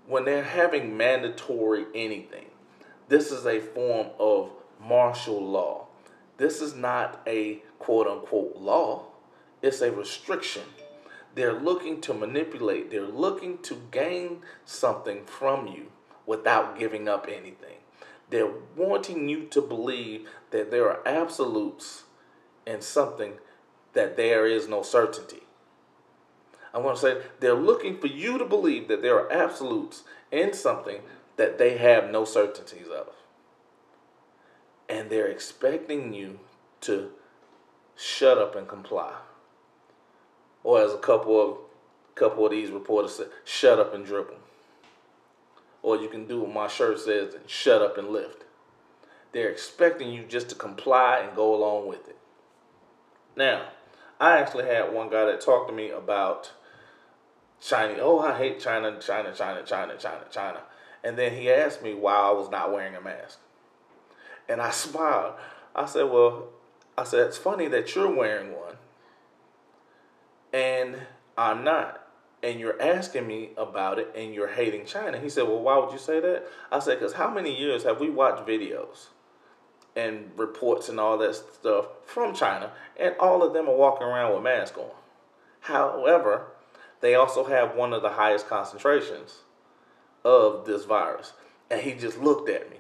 when they're having mandatory anything, this is a form of martial law. This is not a quote-unquote law. It's a restriction. They're looking to manipulate. They're looking to gain something from you without giving up anything. They're wanting you to believe that there are absolutes in something that there is no certainty. I want to say they're looking for you to believe that there are absolutes in something that they have no certainties of. And they're expecting you to shut up and comply. Or as a couple of these reporters said, shut up and dribble. Or you can do what my shirt says, and shut up and lift. They're expecting you just to comply and go along with it. Now, I actually had one guy that talked to me about China. Oh, I hate China, China, China, China, China, China. And then he asked me why I was not wearing a mask. And I smiled. I said, well, I said, it's funny that you're wearing one. And I'm not. And you're asking me about it and you're hating China. He said, well, why would you say that? I said, because how many years have we watched videos and reports and all that stuff from China, and all of them are walking around with masks on. However, they also have one of the highest concentrations of this virus. And he just looked at me.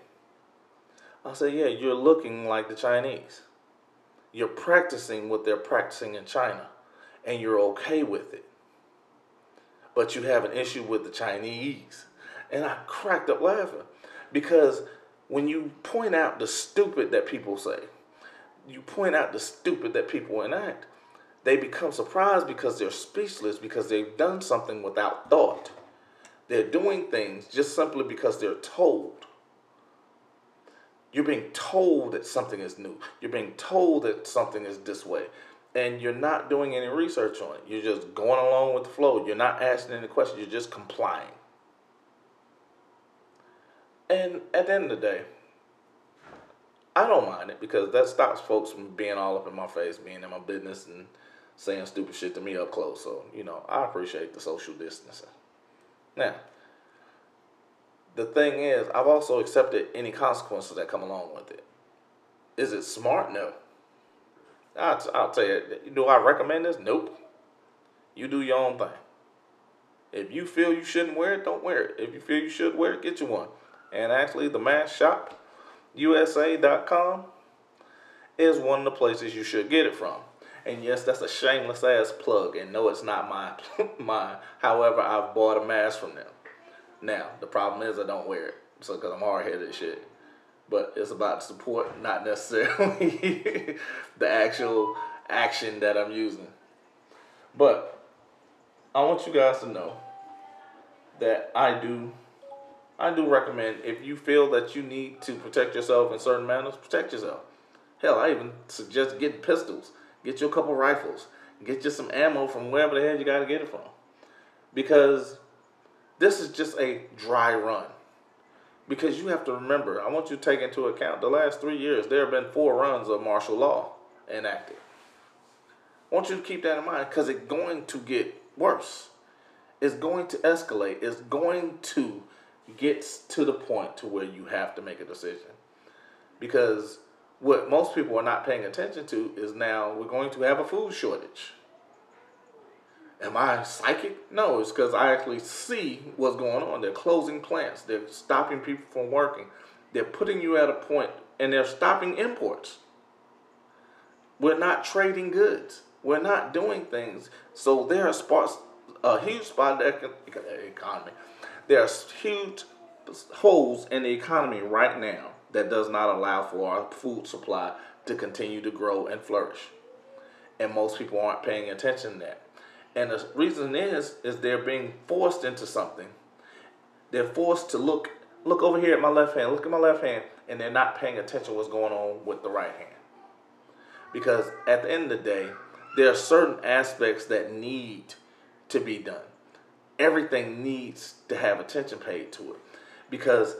I said, yeah, you're looking like the Chinese. You're practicing what they're practicing in China. And you're okay with it. But you have an issue with the Chinese. And I cracked up laughing. Because when you point out the stupid that people say, you point out the stupid that people enact, they become surprised because they're speechless, because they've done something without thought. They're doing things just simply because they're told. You're being told that something is new. You're being told that something is this way. And you're not doing any research on it. You're just going along with the flow. You're not asking any questions. You're just complying. And at the end of the day, I don't mind it because that stops folks from being all up in my face, being in my business, and saying stupid shit to me up close. So, you know, I appreciate the social distancing. Now, the thing is, I've also accepted any consequences that come along with it. Is it smart? No. I'll tell you, do I recommend this? Nope. You do your own thing. If you feel you shouldn't wear it, don't wear it. If you feel you should wear it, get you one. And actually, the mask shop, USA.com, is one of the places you should get it from. And yes, that's a shameless ass plug. And no, it's not mine. However, I've bought a mask from them. Now, the problem is I don't wear it. So, because I'm hard-headed and shit. But it's about support, not necessarily the actual action that I'm using. But I want you guys to know that I do recommend, if you feel that you need to protect yourself in certain manners, protect yourself. Hell, I even suggest getting pistols. Get you a couple rifles. Get just some ammo from wherever the hell you got to get it from. Because this is just a dry run. Because you have to remember, I want you to take into account the last 3 years, there have been 4 runs of martial law enacted. I want you to keep that in mind, because it's going to get worse. It's going to escalate. It's going to get to the point to where you have to make a decision. Because what most people are not paying attention to is now we're going to have a food shortage. Am I psychic? No, it's because I actually see what's going on. They're closing plants. They're stopping people from working. They're putting you at a point, and they're stopping imports. We're not trading goods. We're not doing things. So there are spots, a huge spot in the economy. There are huge holes in the economy right now that does not allow for our food supply to continue to grow and flourish. And most people aren't paying attention to that. And the reason is they're being forced into something. They're forced to look over here at my left hand, look at my left hand, and they're not paying attention to what's going on with the right hand. Because at the end of the day, there are certain aspects that need to be done. Everything needs to have attention paid to it. Because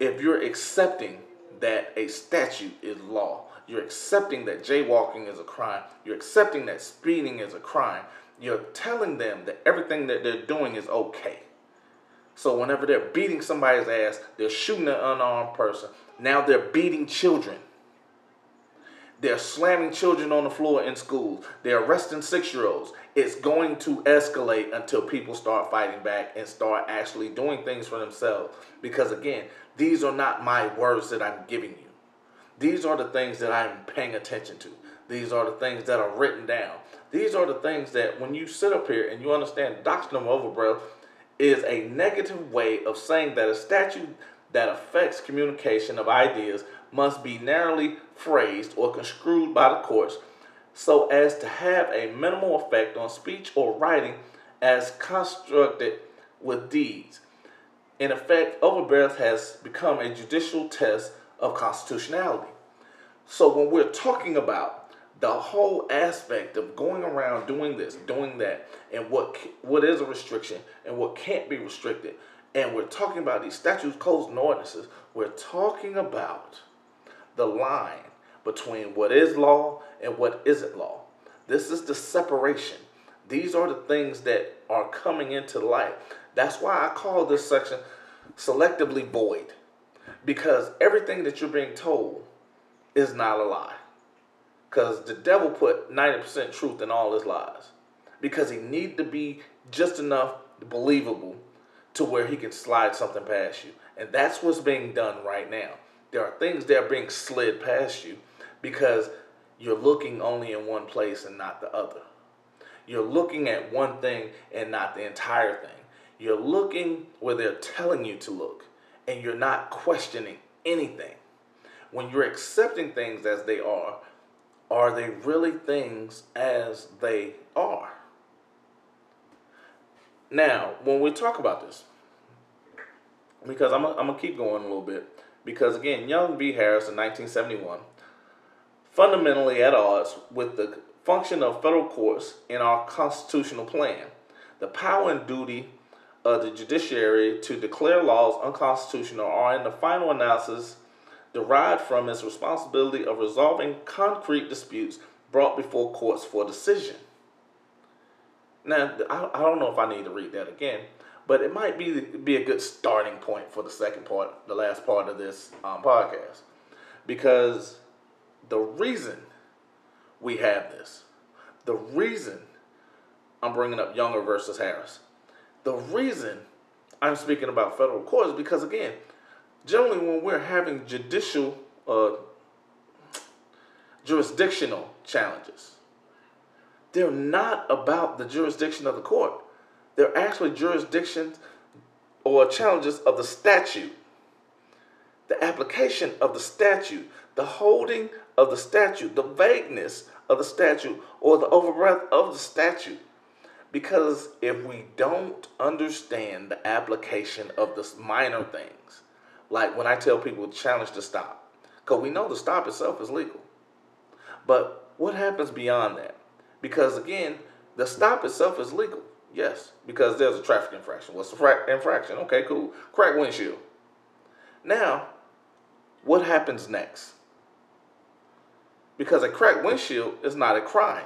if you're accepting that a statute is law, you're accepting that jaywalking is a crime, you're accepting that speeding is a crime, you're telling them that everything that they're doing is okay. So whenever they're beating somebody's ass, they're shooting an unarmed person. Now they're beating children. They're slamming children on the floor in schools. They're arresting 6-year-olds. It's going to escalate until people start fighting back and start actually doing things for themselves. Because again, these are not my words that I'm giving you. These are the things that I'm paying attention to. These are the things that are written down. These are the things that when you sit up here and you understand the doctrine of overbreath is a negative way of saying that a statute that affects communication of ideas must be narrowly phrased or construed by the courts so as to have a minimal effect on speech or writing as constructed with deeds. In effect, overbreath has become a judicial test of constitutionality. So when we're talking about the whole aspect of going around doing this, doing that, and what is a restriction and what can't be restricted, and we're talking about these statutes, codes, and ordinances, we're talking about the line between what is law and what isn't law. This is the separation. These are the things that are coming into light. That's why I call this section selectively void, because everything that you're being told is not a lie. Because the devil put 90% truth in all his lies. Because he needed to be just enough believable to where he can slide something past you. And that's what's being done right now. There are things that are being slid past you because you're looking only in one place and not the other. You're looking at one thing and not the entire thing. You're looking where they're telling you to look. And you're not questioning anything. When you're accepting things as they are they really things as they are? Now, when we talk about this, because I'm going to keep going a little bit, because again, Younger v. Harris in 1971, fundamentally at odds with the function of federal courts in our constitutional plan, the power and duty of the judiciary to declare laws unconstitutional are in the final analysis derived from its responsibility of resolving concrete disputes brought before courts for decision. Now, I don't know if I need to read that again, but it might be a good starting point for the second part, the last part of this podcast. Because the reason we have this, the reason I'm bringing up Younger versus Harris, the reason I'm speaking about federal courts, because again, generally, when we're having judicial, jurisdictional challenges, they're not about the jurisdiction of the court. They're actually jurisdictions or challenges of the statute, the application of the statute, the holding of the statute, the vagueness of the statute or the overbreadth of the statute. Because if we don't understand the application of the minor things, like when I tell people challenge the stop, because we know the stop itself is legal. But what happens beyond that? Because again, the stop itself is legal. Yes, because there's a traffic infraction. What's the infraction? Okay, cool. Crack windshield. Now, what happens next? Because a crack windshield is not a crime.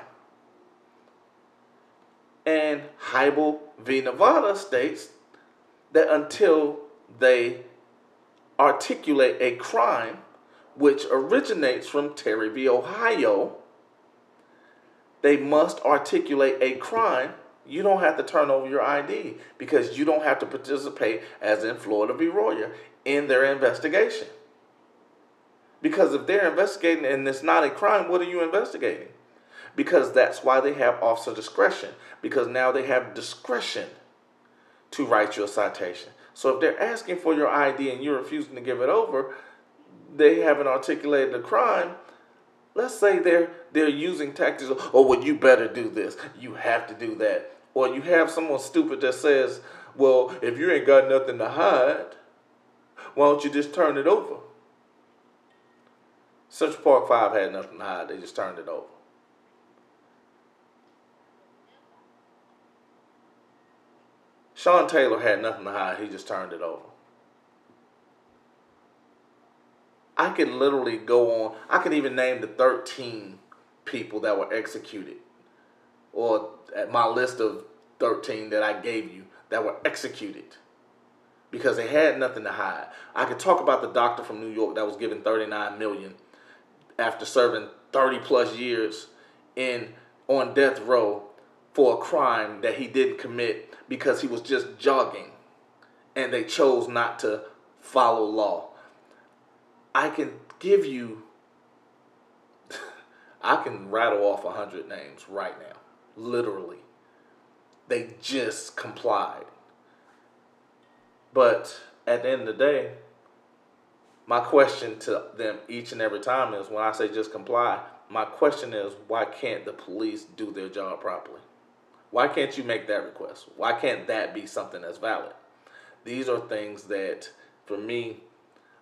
And Hiibel v. Nevada states that until they articulate a crime which originates from Terry v. Ohio, they must articulate a crime. You don't have to turn over your ID because you don't have to participate, as in Florida v. Royer, in their investigation. Because if they're investigating and it's not a crime, what are you investigating? Because that's why they have officer discretion. Because now they have discretion to write you a citation. So if they're asking for your ID and you're refusing to give it over, they haven't articulated a crime. Let's say they're using tactics of, oh, well, you better do this. You have to do that. Or you have someone stupid that says, well, if you ain't got nothing to hide, why don't you just turn it over? Central Park Five had nothing to hide. They just turned it over. Sean Taylor had nothing to hide. He just turned it over. I could literally go on. I could even name the 13 people that were executed. Or at my list of 13 that I gave you that were executed. Because they had nothing to hide. I could talk about the doctor from New York that was given $39 million after serving 30 plus years on death row for a crime that he didn't commit because he was just jogging and they chose not to follow law. I can give you, I can rattle off 100 names right now, literally. They just complied. But at the end of the day, my question to them each and every time is, when I say just comply, my question is, why can't the police do their job properly? Why can't you make that request? Why can't that be something that's valid? These are things that, for me,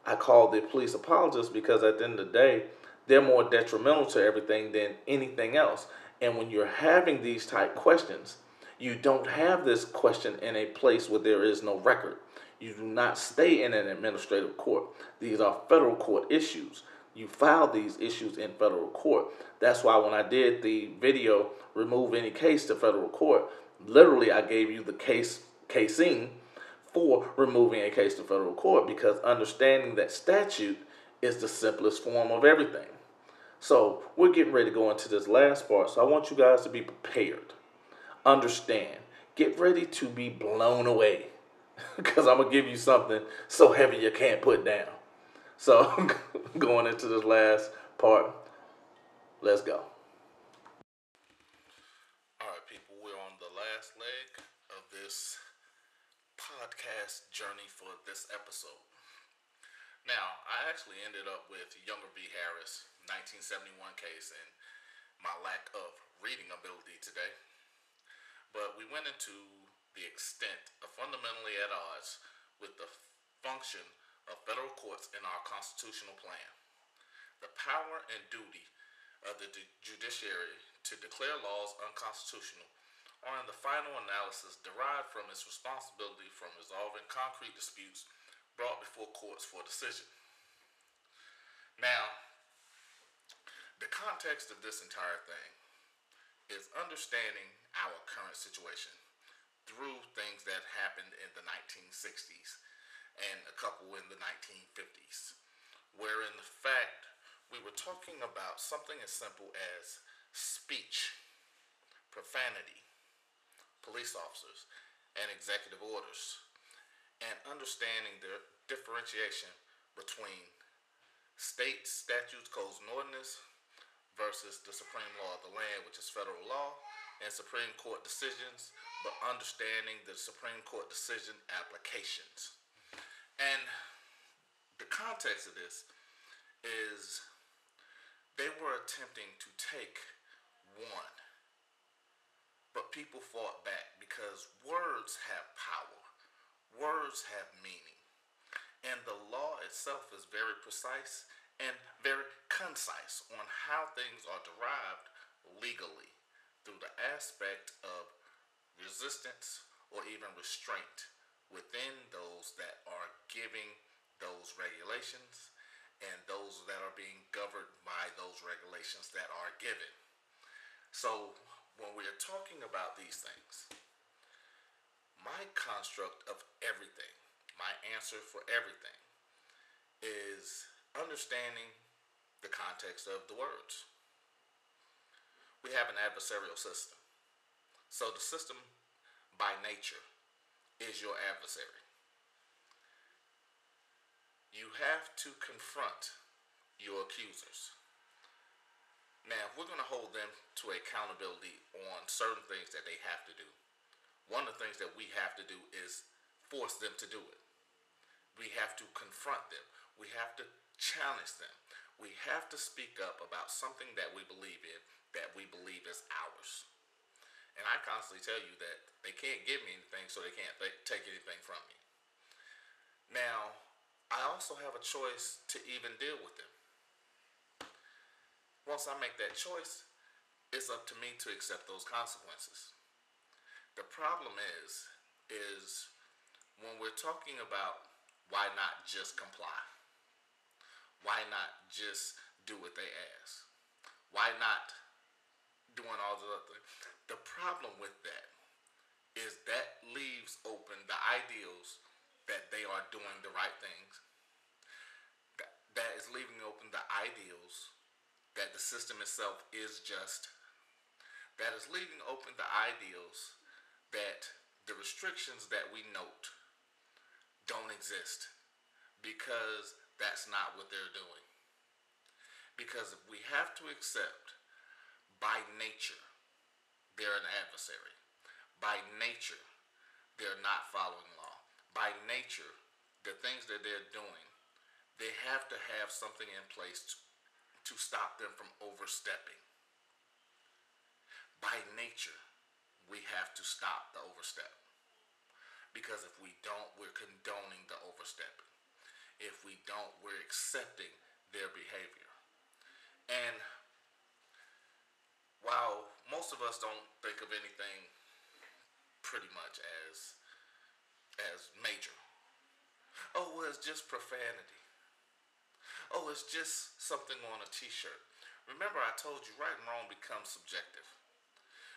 I call the police apologists, because at the end of the day, they're more detrimental to everything than anything else. And when you're having these type questions, you don't have this question in a place where there is no record. You do not stay in an administrative court. These are federal court issues. You file these issues in federal court. That's why when I did the video, remove any case to federal court, literally I gave you the casing for removing a case to federal court, because understanding that statute is the simplest form of everything. So we're getting ready to go into this last part. So I want you guys to be prepared. Understand. Get ready to be blown away. Because I'm going to give you something so heavy you can't put down. So, going into this last part, let's go. All right, people, we're on the last leg of this podcast journey for this episode. Now, I actually ended up with Younger v. Harris, 1971 case, and my lack of reading ability today. But we went into the extent of fundamentally at odds with the function of federal courts in our constitutional plan. The power and duty of the judiciary to declare laws unconstitutional are, in the final analysis, derived from its responsibility from resolving concrete disputes brought before courts for decision. Now, the context of this entire thing is understanding our current situation through things that happened in the 1960s and a couple in the 1950s, where in the fact we were talking about something as simple as speech, profanity, police officers, and executive orders, and understanding the differentiation between state statutes, codes, and ordinances versus the supreme law of the land, which is federal law, and Supreme Court decisions, but understanding the Supreme Court decision applications. And the context of this is they were attempting to take won. But people fought back because words have power. Words have meaning. And the law itself is very precise and very concise on how things are derived legally through the aspect of resistance or even restraint within those that are giving those regulations and those that are being governed by those regulations that are given. So when we are talking about these things, my construct of everything, my answer for everything, is understanding the context of the words. We have an adversarial system. So the system, by nature, is your adversary. You have to confront your accusers. Now, if we're going to hold them to accountability on certain things that they have to do, one of the things that we have to do is force them to do it. We have to confront them. We have to challenge them. We have to speak up about something that we believe in, that we believe is ours. And I constantly tell you that they can't give me anything, so they can't take anything from me. Now, I also have a choice to even deal with them. Once I make that choice, it's up to me to accept those consequences. The problem is when we're talking about why not just comply? Why not just do what they ask? Why not doing all the other things? The problem with that is that leaves open the ideals that they are doing the right things. That is leaving open the ideals that the system itself is just. That is leaving open the ideals that the restrictions that we note don't exist, because that's not what they're doing. Because if we have to accept by nature they're an adversary, by nature they're not following law, by nature the things that they're doing, they have to have something in place to stop them from overstepping. By nature we have to stop the overstep. Because if we don't, we're condoning the overstepping. If we don't, we're accepting their behavior. And while most of us don't think of anything pretty much as major. Oh, well, it's just profanity. Oh, it's just something on a t-shirt. Remember, I told you right and wrong becomes subjective.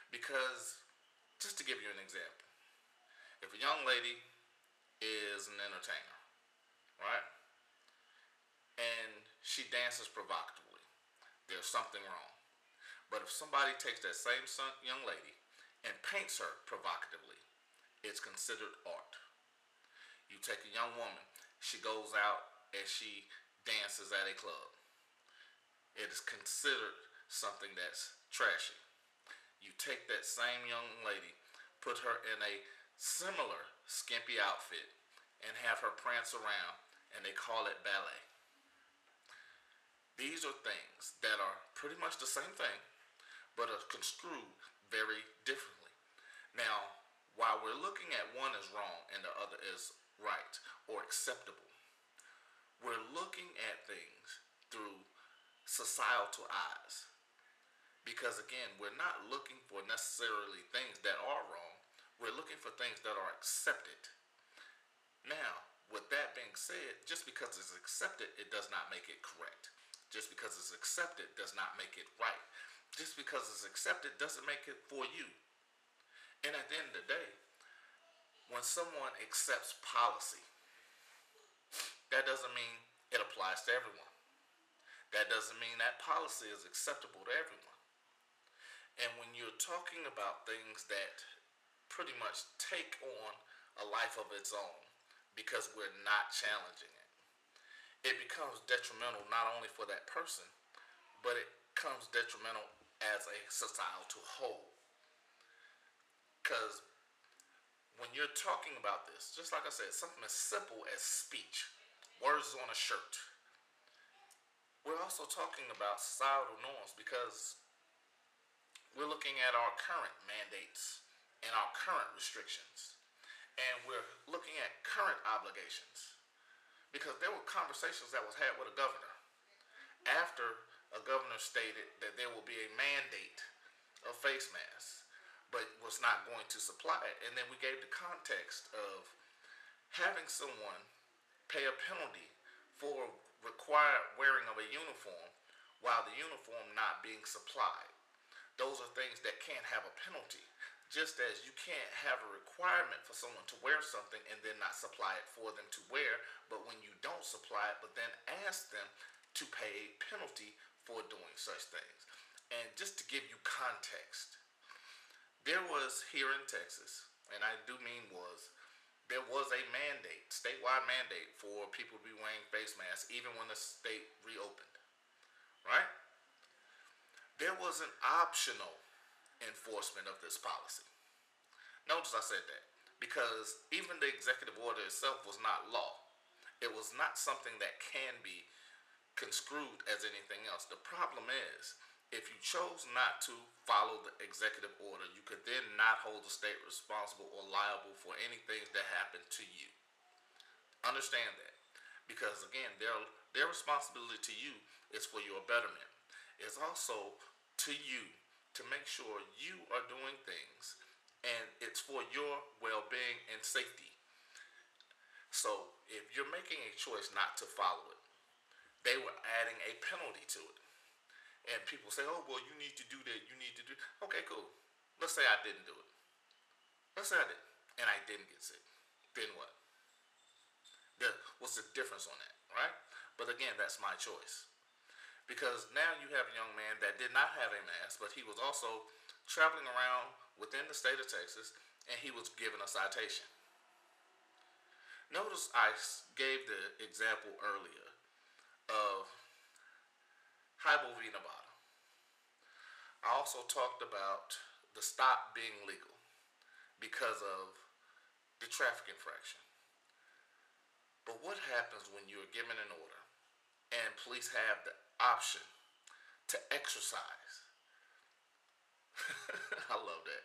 Because, just to give you an example, if a young lady is an entertainer, right, and she dances provocatively, there's something wrong. But if somebody takes that same young lady and paints her provocatively, it's considered art. You take a young woman, she goes out and she dances at a club. It is considered something that's trashy. You take that same young lady, put her in a similar skimpy outfit, and have her prance around, and they call it ballet. These are things that are pretty much the same thing, but are construed very differently. Now, while we're looking at one is wrong and the other is right or acceptable, we're looking at things through societal eyes. Because again, we're not looking for necessarily things that are wrong. We're looking for things that are accepted. Now, with that being said, just because it's accepted, it does not make it correct. Just because it's accepted does not make it right. Just because it's accepted doesn't make it for you. And at the end of the day, when someone accepts policy, that doesn't mean it applies to everyone. That doesn't mean that policy is acceptable to everyone. And when you're talking about things that pretty much take on a life of its own because we're not challenging it, it becomes detrimental not only for that person, but it becomes detrimental as a societal whole. Because when you're talking about this, just like I said, something as simple as speech, words on a shirt, we're also talking about societal norms, because we're looking at our current mandates and our current restrictions. And we're looking at current obligations. Because there were conversations that was had with a governor after a governor stated that there will be a mandate of face masks, but was not going to supply it. And then we gave the context of having someone pay a penalty for required wearing of a uniform while the uniform not being supplied. Those are things that can't have a penalty, just as you can't have a requirement for someone to wear something and then not supply it for them to wear, but when you don't supply it, but then ask them to pay a penalty for doing such things. And just to give you context, there was here in Texas, and I do mean was, there was a mandate, statewide mandate for people to be wearing face masks even when the state reopened, right? There was an optional enforcement of this policy. Notice I said that because even the executive order itself was not law. It was not something that can be construed as anything else. The problem is, if you chose not to follow the executive order, you could then not hold the state responsible or liable for anything that happened to you. Understand that. Because again, their responsibility to you is for your betterment. It's also to you to make sure you are doing things and it's for your well-being and safety. So if you're making a choice not to follow it, they were adding a penalty to it. And people say, oh, well, you need to do that, you need to do that. Okay, cool. Let's say I didn't do it. Let's say I did, and I didn't get sick. Then what? What's the difference on that, right? But again, that's my choice. Because now you have a young man that did not have a mask, but he was also traveling around within the state of Texas, and he was given a citation. Notice I gave the example earlier of Hiibel v. Nevada. I also talked about the stop being legal because of the traffic infraction. But what happens when you are given an order and police have the option to exercise? I love that.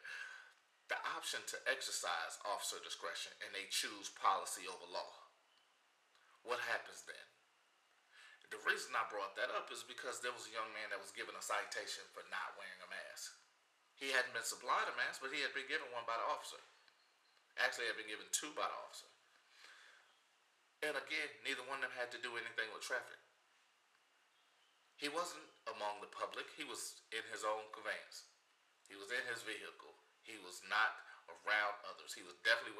The option to exercise officer discretion, and they choose policy over law. What happens then? The reason I brought that up is because there was a young man that was given a citation for not wearing a mask. He hadn't been supplied a mask, but he had been given one by the officer. Actually, he had been given two by the officer. And again, neither one of them had to do anything with traffic. He wasn't among the public. He was in his own conveyance. He was in his vehicle. He was not around others. He was definitely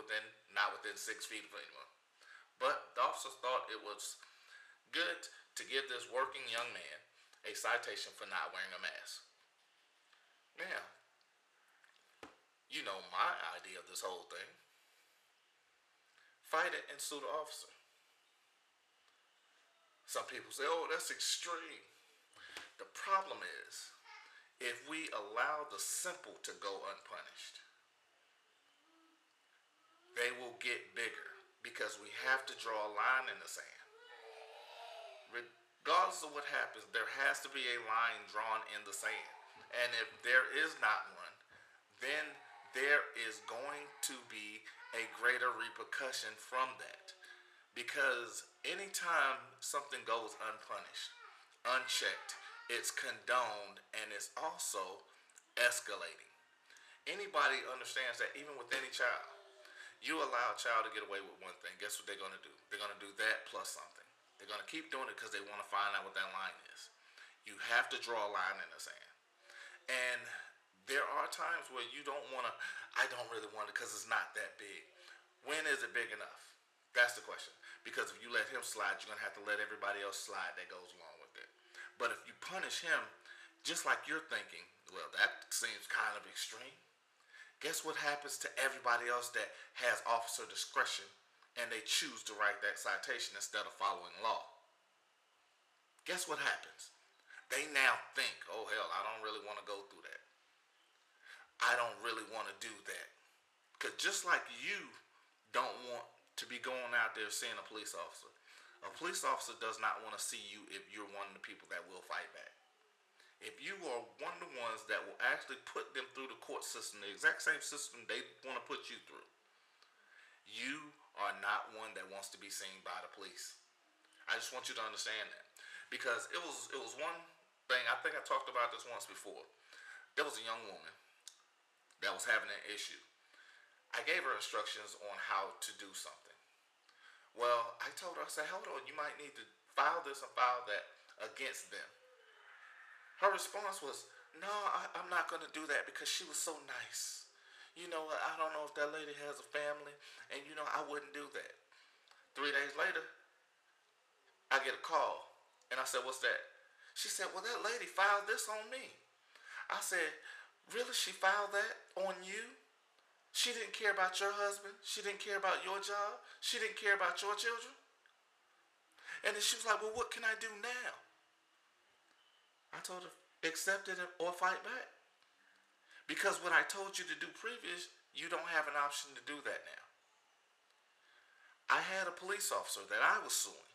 not within 6 feet of anyone. But the officer thought it was good to give this working young man a citation for not wearing a mask. Now, you know my idea of this whole thing. Fight it and sue the officer. Some people say, oh, that's extreme. The problem is, if we allow the simple to go unpunished, they will get bigger because we have to draw a line in the sand. Regardless of what happens, there has to be a line drawn in the sand. And if there is not one, then there is going to be a greater repercussion from that. Because anytime something goes unpunished, unchecked, it's condoned and it's also escalating. Anybody understands that even with any child, you allow a child to get away with one thing, guess what they're going to do? They're going to do that plus something. They're going to keep doing it because they want to find out what that line is. You have to draw a line in the sand. And there are times where you don't want to, I don't really want it because it's not that big. When is it big enough? That's the question. Because if you let him slide, you're going to have to let everybody else slide that goes along with it. But if you punish him, just like you're thinking, well, that seems kind of extreme. Guess what happens to everybody else that has officer discretion? And they choose to write that citation instead of following law. Guess what happens? They now think, oh hell, I don't really want to go through that. I don't really want to do that. Because just like you don't want to be going out there seeing a police officer does not want to see you if you're one of the people that will fight back. If you are one of the ones that will actually put them through the court system, the exact same system they want to put you through. You are not one that wants to be seen by the police. I just want you to understand that. Because it was one thing, I think I talked about this once before. There was a young woman that was having an issue. I gave her instructions on how to do something. Well, I told her, I said, hold on, you might need to file this and file that against them. Her response was, no, I'm not going to do that, because she was so nice. You know, I don't know if that lady has a family, and you know, I wouldn't do that. 3 days later, I get a call, and I said, what's that? She said, well, that lady filed this on me. I said, really, she filed that on you? She didn't care about your husband. She didn't care about your job. She didn't care about your children. And then she was like, well, what can I do now? I told her, accept it or fight back. Because what I told you to do previous, you don't have an option to do that now. I had a police officer that I was suing.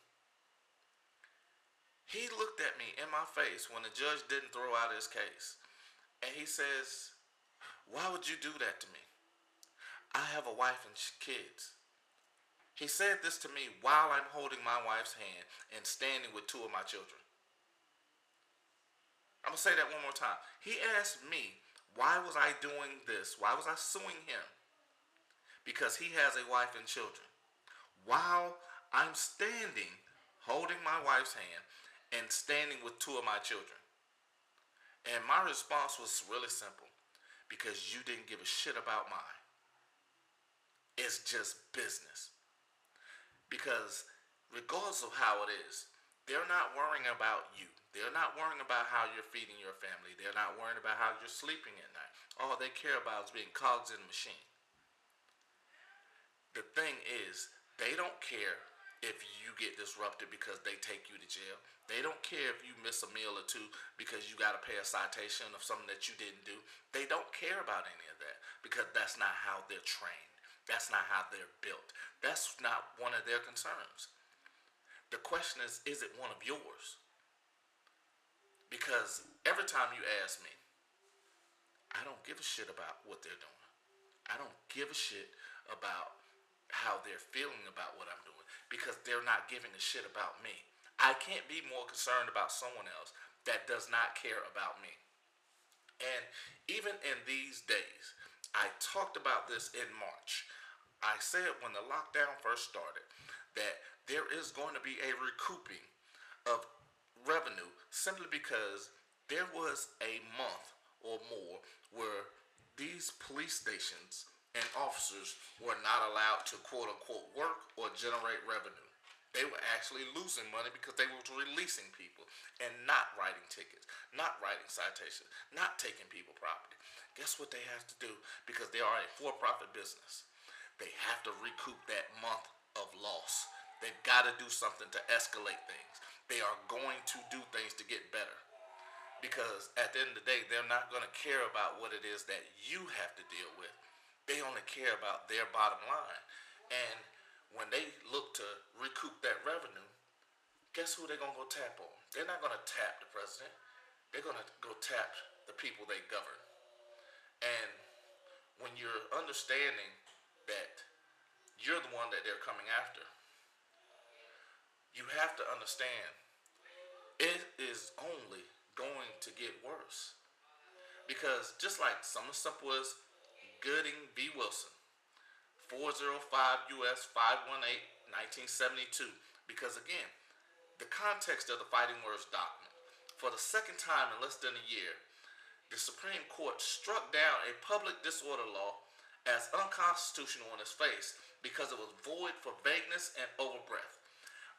He looked at me in my face when the judge didn't throw out his case. And he says, why would you do that to me? I have a wife and kids. He said this to me while I'm holding my wife's hand and standing with two of my children. I'm going to say that one more time. He asked me, why was I doing this? Why was I suing him? Because he has a wife and children. While I'm standing, holding my wife's hand and standing with two of my children. And my response was really simple. Because you didn't give a shit about mine. It's just business. Because regardless of how it is, they're not worrying about you. They're not worrying about how you're feeding your family. They're not worrying about how you're sleeping at night. All they care about is being cogs in the machine. The thing is, they don't care if you get disrupted because they take you to jail. They don't care if you miss a meal or two because you got to pay a citation of something that you didn't do. They don't care about any of that because that's not how they're trained. That's not how they're built. That's not one of their concerns. The question is it one of yours? Because every time you ask me, I don't give a shit about what they're doing. I don't give a shit about how they're feeling about what I'm doing, because they're not giving a shit about me. I can't be more concerned about someone else that does not care about me. And even in these days, I talked about this in March. I said when the lockdown first started that there is going to be a recouping of revenue simply because there was a month or more where these police stations and officers were not allowed to quote unquote work or generate revenue. They were actually losing money because they were releasing people and not writing tickets, not writing citations, not taking people property. Guess what they have to do? Because they are a for-profit business. They have to recoup that month of loss. They've got to do something to escalate things. They are going to do things to get better. Because at the end of the day, they're not going to care about what it is that you have to deal with. They only care about their bottom line. And when they look to recoup that revenue, guess who they're going to go tap on? They're not going to tap the president. They're going to go tap the people they govern. And when you're understanding that you're the one that they're coming after, you have to understand it is only going to get worse. Because just like something as simple as Gooding v. Wilson, 405 U.S. 518, 1972. Because again, the context of the Fighting Words Doctrine. For the second time in less than a year, the Supreme Court struck down a public disorder law as unconstitutional in its face because it was void for vagueness and overbreadth.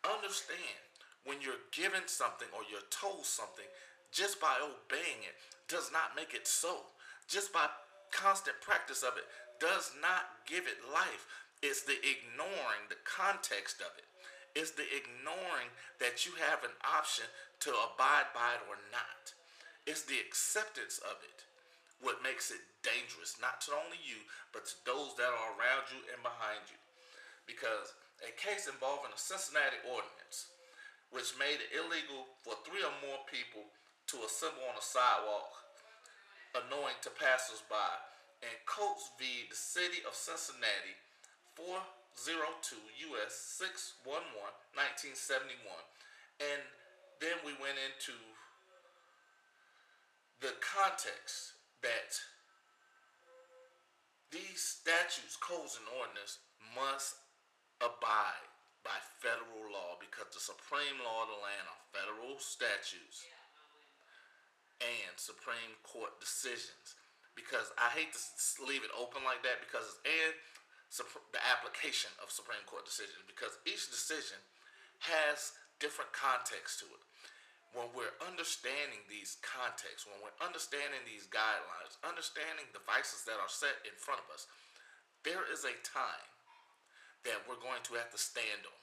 Understand, when you're given something or you're told something, just by obeying it does not make it so. Just by constant practice of it does not give it life. It's the ignoring the context of it. It's the ignoring that you have an option to abide by it or not. It's the acceptance of it what makes it dangerous, not to only you, but to those that are around you and behind you. Because a case involving a Cincinnati ordinance, which made it illegal for three or more people to assemble on a sidewalk, annoying to passersby, and Coates v. the City of Cincinnati, 402 U.S. 611, 1971. And then we went into the context that these statutes, codes, and ordinances must abide by federal law, because the supreme law of the land are federal statutes and Supreme Court decisions. Because I hate to leave it open like that, because it's the application of Supreme Court decisions, because each decision has different context to it. When we're understanding these contexts, when we're understanding these guidelines, understanding the vices that are set in front of us, there is a time that we're going to have to stand on.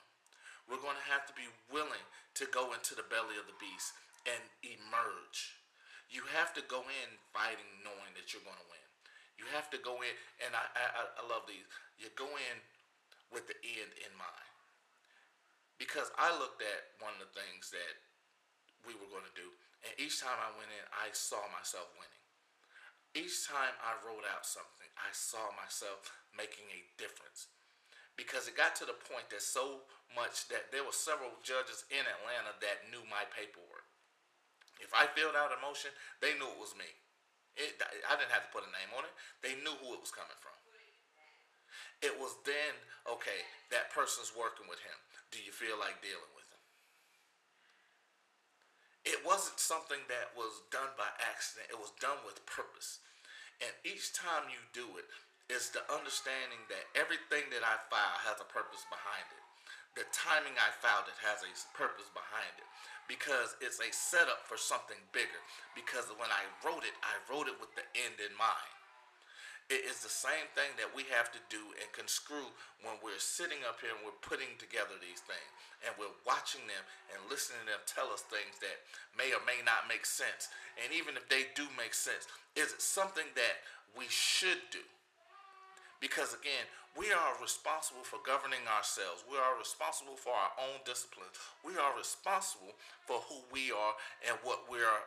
We're going to have to be willing to go into the belly of the beast and emerge. You have to go in fighting knowing that you're going to win. You have to go in, and I love these, you go in with the end in mind. Because I looked at one of the things that we were going to do, and each time I went in, I saw myself winning. Each time I wrote out something, I saw myself making a difference. Because it got to the point that so much that there were several judges in Atlanta that knew my paperwork. If I filled out a motion, they knew it was me. I didn't have to put a name on it. They knew who it was coming from. It was then, okay, that person's working with him. Do you feel like dealing with him? It wasn't something that was done by accident. It was done with purpose. And each time you do it, it's the understanding that everything that I file has a purpose behind it. The timing I filed it has a purpose behind it, because it's a setup for something bigger. Because when I wrote it with the end in mind. It is the same thing that we have to do and conscrew when we're sitting up here and we're putting together these things, and we're watching them and listening to them tell us things that may or may not make sense. And even if they do make sense, is it something that we should do? Because again, we are responsible for governing ourselves. We are responsible for our own discipline. We are responsible for who we are and what we are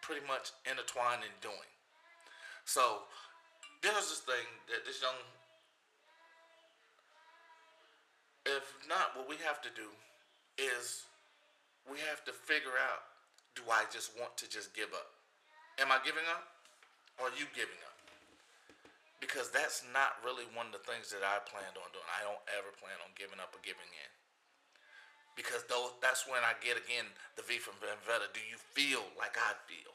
pretty much intertwined in doing. So there's this thing that this young, if not, what we have to do is we have to figure out, do I just want to just give up? Am I giving up? Or are you giving up? Because that's not really one of the things that I planned on doing. I don't ever plan on giving up or giving in. Because though that's when I get, again, the V from Vendetta. Do you feel like I feel?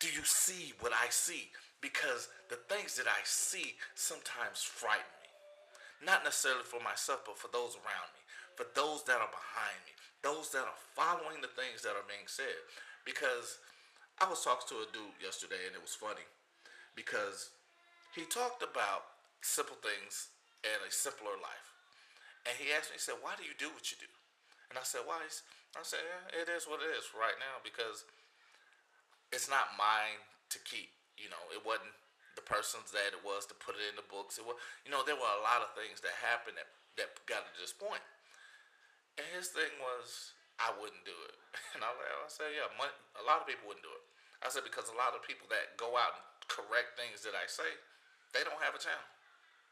Do you see what I see? Because the things that I see sometimes frighten me. Not necessarily for myself, but for those around me. For those that are behind me. Those that are following the things that are being said. Because I was talking to a dude yesterday, and it was funny. Because he talked about simple things and a simpler life. And he asked me, he said, why do you do what you do? And I said, why? I said, yeah, it is what it is right now, because it's not mine to keep. You know, it wasn't the person's that it was to put it in the books. It was, you know, there were a lot of things that happened that got to this point. And his thing was, I wouldn't do it. And I said, yeah, a lot of people wouldn't do it. I said, because a lot of people that go out and correct things that I say, they don't have a channel,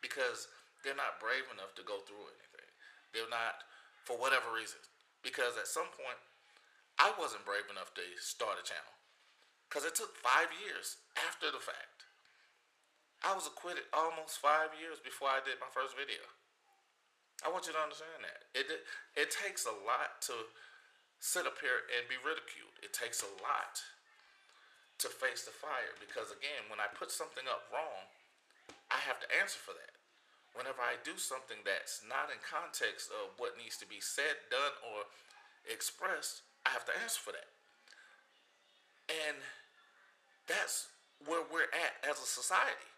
because they're not brave enough to go through anything. They're not, for whatever reason, because at some point I wasn't brave enough to start a channel, because it took 5 years after the fact. I was acquitted almost 5 years before I did my first video. I want you to understand that it takes a lot to sit up here and be ridiculed. It takes a lot to face the fire, because again, when I put something up wrong, I have to answer for that. Whenever I do something that's not in context of what needs to be said, done, or expressed, I have to answer for that. And that's where we're at as a society,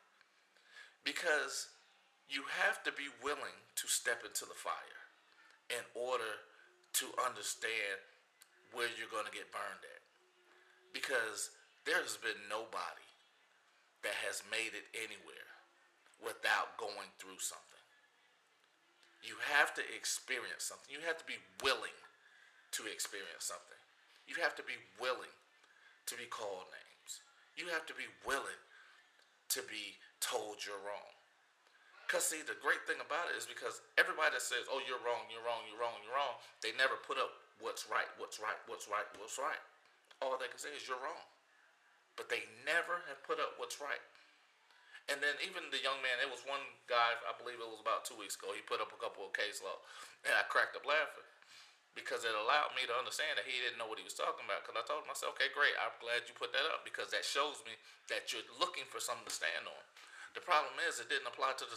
because you have to be willing to step into the fire in order to understand where you're going to get burned at. Because there's been nobody that has made it anywhere without going through something. You have to experience something. You have to be willing to experience something. You have to be willing to be called names. You have to be willing to be told you're wrong. Because, see, the great thing about it is because everybody that says, oh, you're wrong, you're wrong, you're wrong, you're wrong, they never put up what's right, what's right, what's right, what's right. All they can say is you're wrong. But they never have put up what's right. And then even the young man, there was one guy, I believe it was about 2 weeks ago, he put up a couple of case law, and I cracked up laughing because it allowed me to understand that he didn't know what he was talking about, because I told myself, okay, great, I'm glad you put that up because that shows me that you're looking for something to stand on. The problem is it didn't apply to the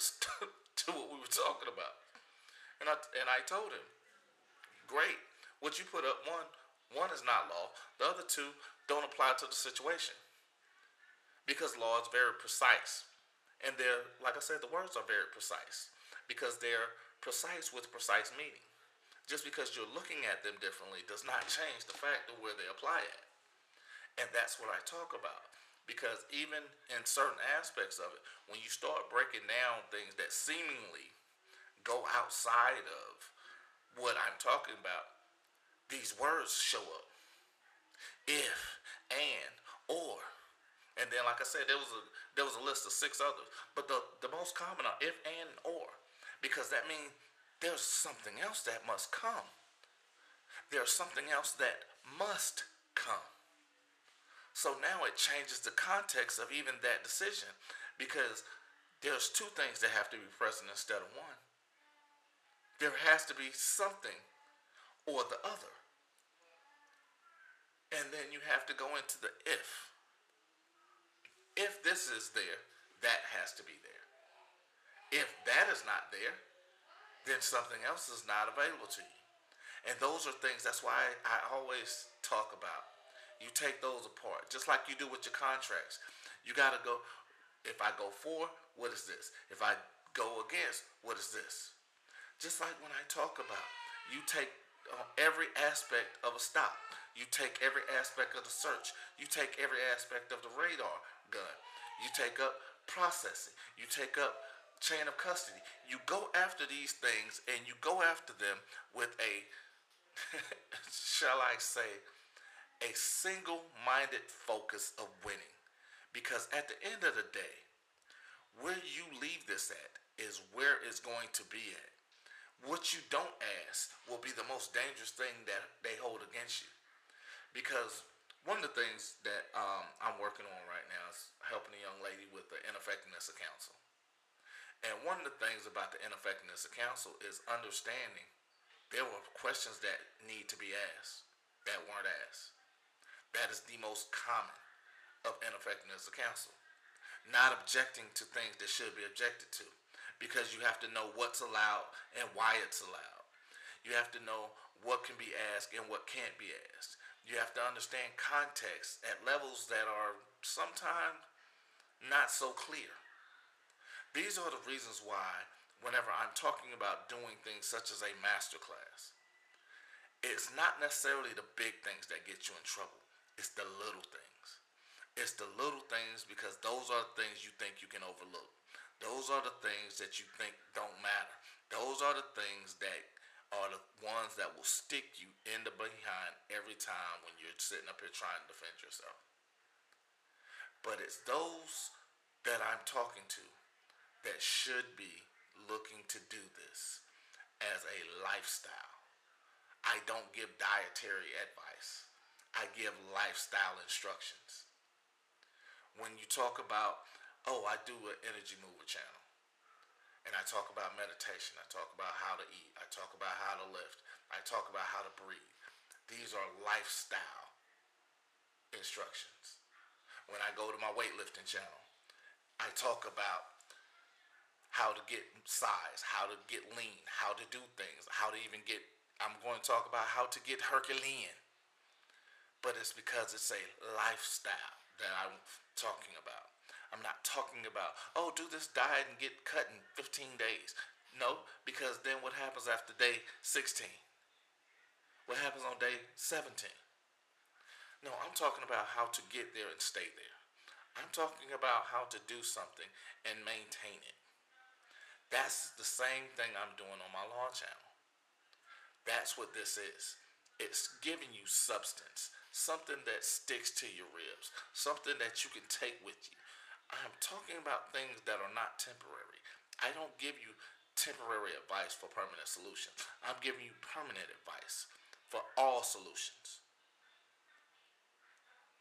to what we were talking about. And I told him, great, what you put up, one is not law. The other two don't apply to the situation because law is very precise. And they're, like I said, the words are very precise because they're precise with precise meaning. Just because you're looking at them differently does not change the fact of where they apply at. And that's what I talk about because even in certain aspects of it, when you start breaking down things that seemingly go outside of what I'm talking about, these words show up. If, and, or. And then, like I said, there was a list of 6 others. But the most common are if, and, or. Because that means there's something else that must come. There's something else that must come. So now it changes the context of even that decision. Because there's 2 things that have to be present instead of 1. There has to be something or the other. And then you have to go into the if. If this is there, that has to be there. If that is not there, then something else is not available to you. And those are things, that's why I always talk about. You take those apart, just like you do with your contracts. You got to go, if I go for, what is this? If I go against, what is this? Just like when I talk about, you take every aspect of a stop. You take every aspect of the search. You take every aspect of the radar gun. You take up processing. You take up chain of custody. You go after these things and you go after them with a, shall I say, a single-minded focus of winning. Because at the end of the day, where you leave this at is where it's going to be at. What you don't ask will be the most dangerous thing that they hold against you. Because one of the things that I'm working on right now is helping a young lady with the ineffectiveness of counsel. And one of the things about the ineffectiveness of counsel is understanding there were questions that need to be asked that weren't asked. That is the most common of ineffectiveness of counsel. Not objecting to things that should be objected to because you have to know what's allowed and why it's allowed. You have to know what can be asked and what can't be asked. You have to understand context at levels that are sometimes not so clear. These are the reasons why whenever I'm talking about doing things such as a masterclass, it's not necessarily the big things that get you in trouble. It's the little things. It's the little things because those are the things you think you can overlook. Those are the things that you think don't matter. Those are the things that are the ones that will stick you in the behind every time when you're sitting up here trying to defend yourself. But it's those that I'm talking to that should be looking to do this as a lifestyle. I don't give dietary advice. I give lifestyle instructions. When you talk about, oh, I do an energy mover channel. And I talk about meditation, I talk about how to eat, I talk about how to lift, I talk about how to breathe. These are lifestyle instructions. When I go to my weightlifting channel, I talk about how to get size, how to get lean, how to do things, how to even get, I'm going to talk about how to get Herculean. But it's because it's a lifestyle that I'm talking about. I'm not talking about, oh, do this diet and get cut in 15 days. No, because then what happens after day 16? What happens on day 17? No, I'm talking about how to get there and stay there. I'm talking about how to do something and maintain it. That's the same thing I'm doing on my law channel. That's what this is. It's giving you substance, something that sticks to your ribs, something that you can take with you. I'm talking about things that are not temporary. I don't give you temporary advice for permanent solutions. I'm giving you permanent advice for all solutions.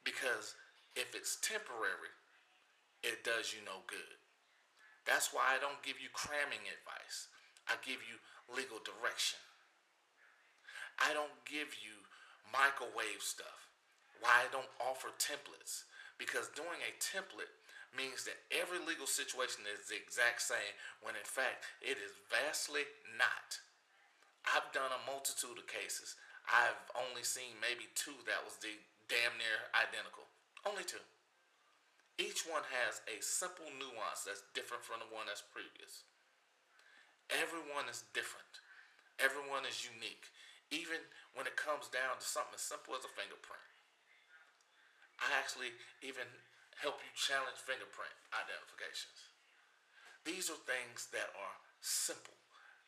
Because if it's temporary, it does you no good. That's why I don't give you cramming advice. I give you legal direction. I don't give you microwave stuff. Why I don't offer templates? Because doing a template means that every legal situation is the exact same, when in fact it is vastly not. I've done a multitude of cases. I've only seen maybe two that was the damn near identical. Only two. Each one has a simple nuance that's different from the one that's previous. Everyone is different. Everyone is unique. Even when it comes down to something as simple as a fingerprint. I actually even help you challenge fingerprint identifications. These are things that are simple.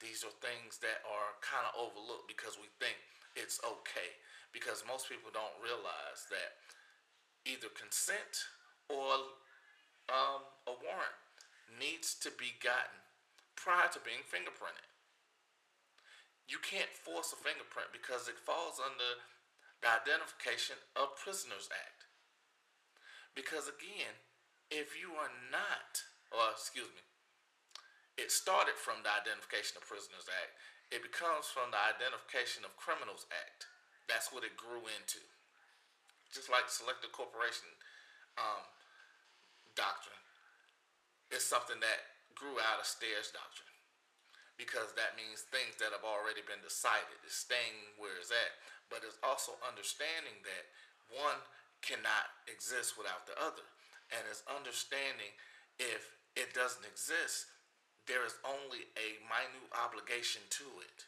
These are things that are kind of overlooked because we think it's okay. Because most people don't realize that either consent or a warrant needs to be gotten prior to being fingerprinted. You can't force a fingerprint because it falls under the Identification of Prisoners Act. Because again, if you are not, or excuse me, it started from the Identification of Prisoners Act. It becomes from the Identification of Criminals Act. That's what it grew into. Just like Selective Incorporation Doctrine is something that grew out of Stairs Doctrine. Because that means things that have already been decided. It's staying where it's at. But it's also understanding that one cannot exist without the other. And it's understanding if it doesn't exist, there is only a minute obligation to it.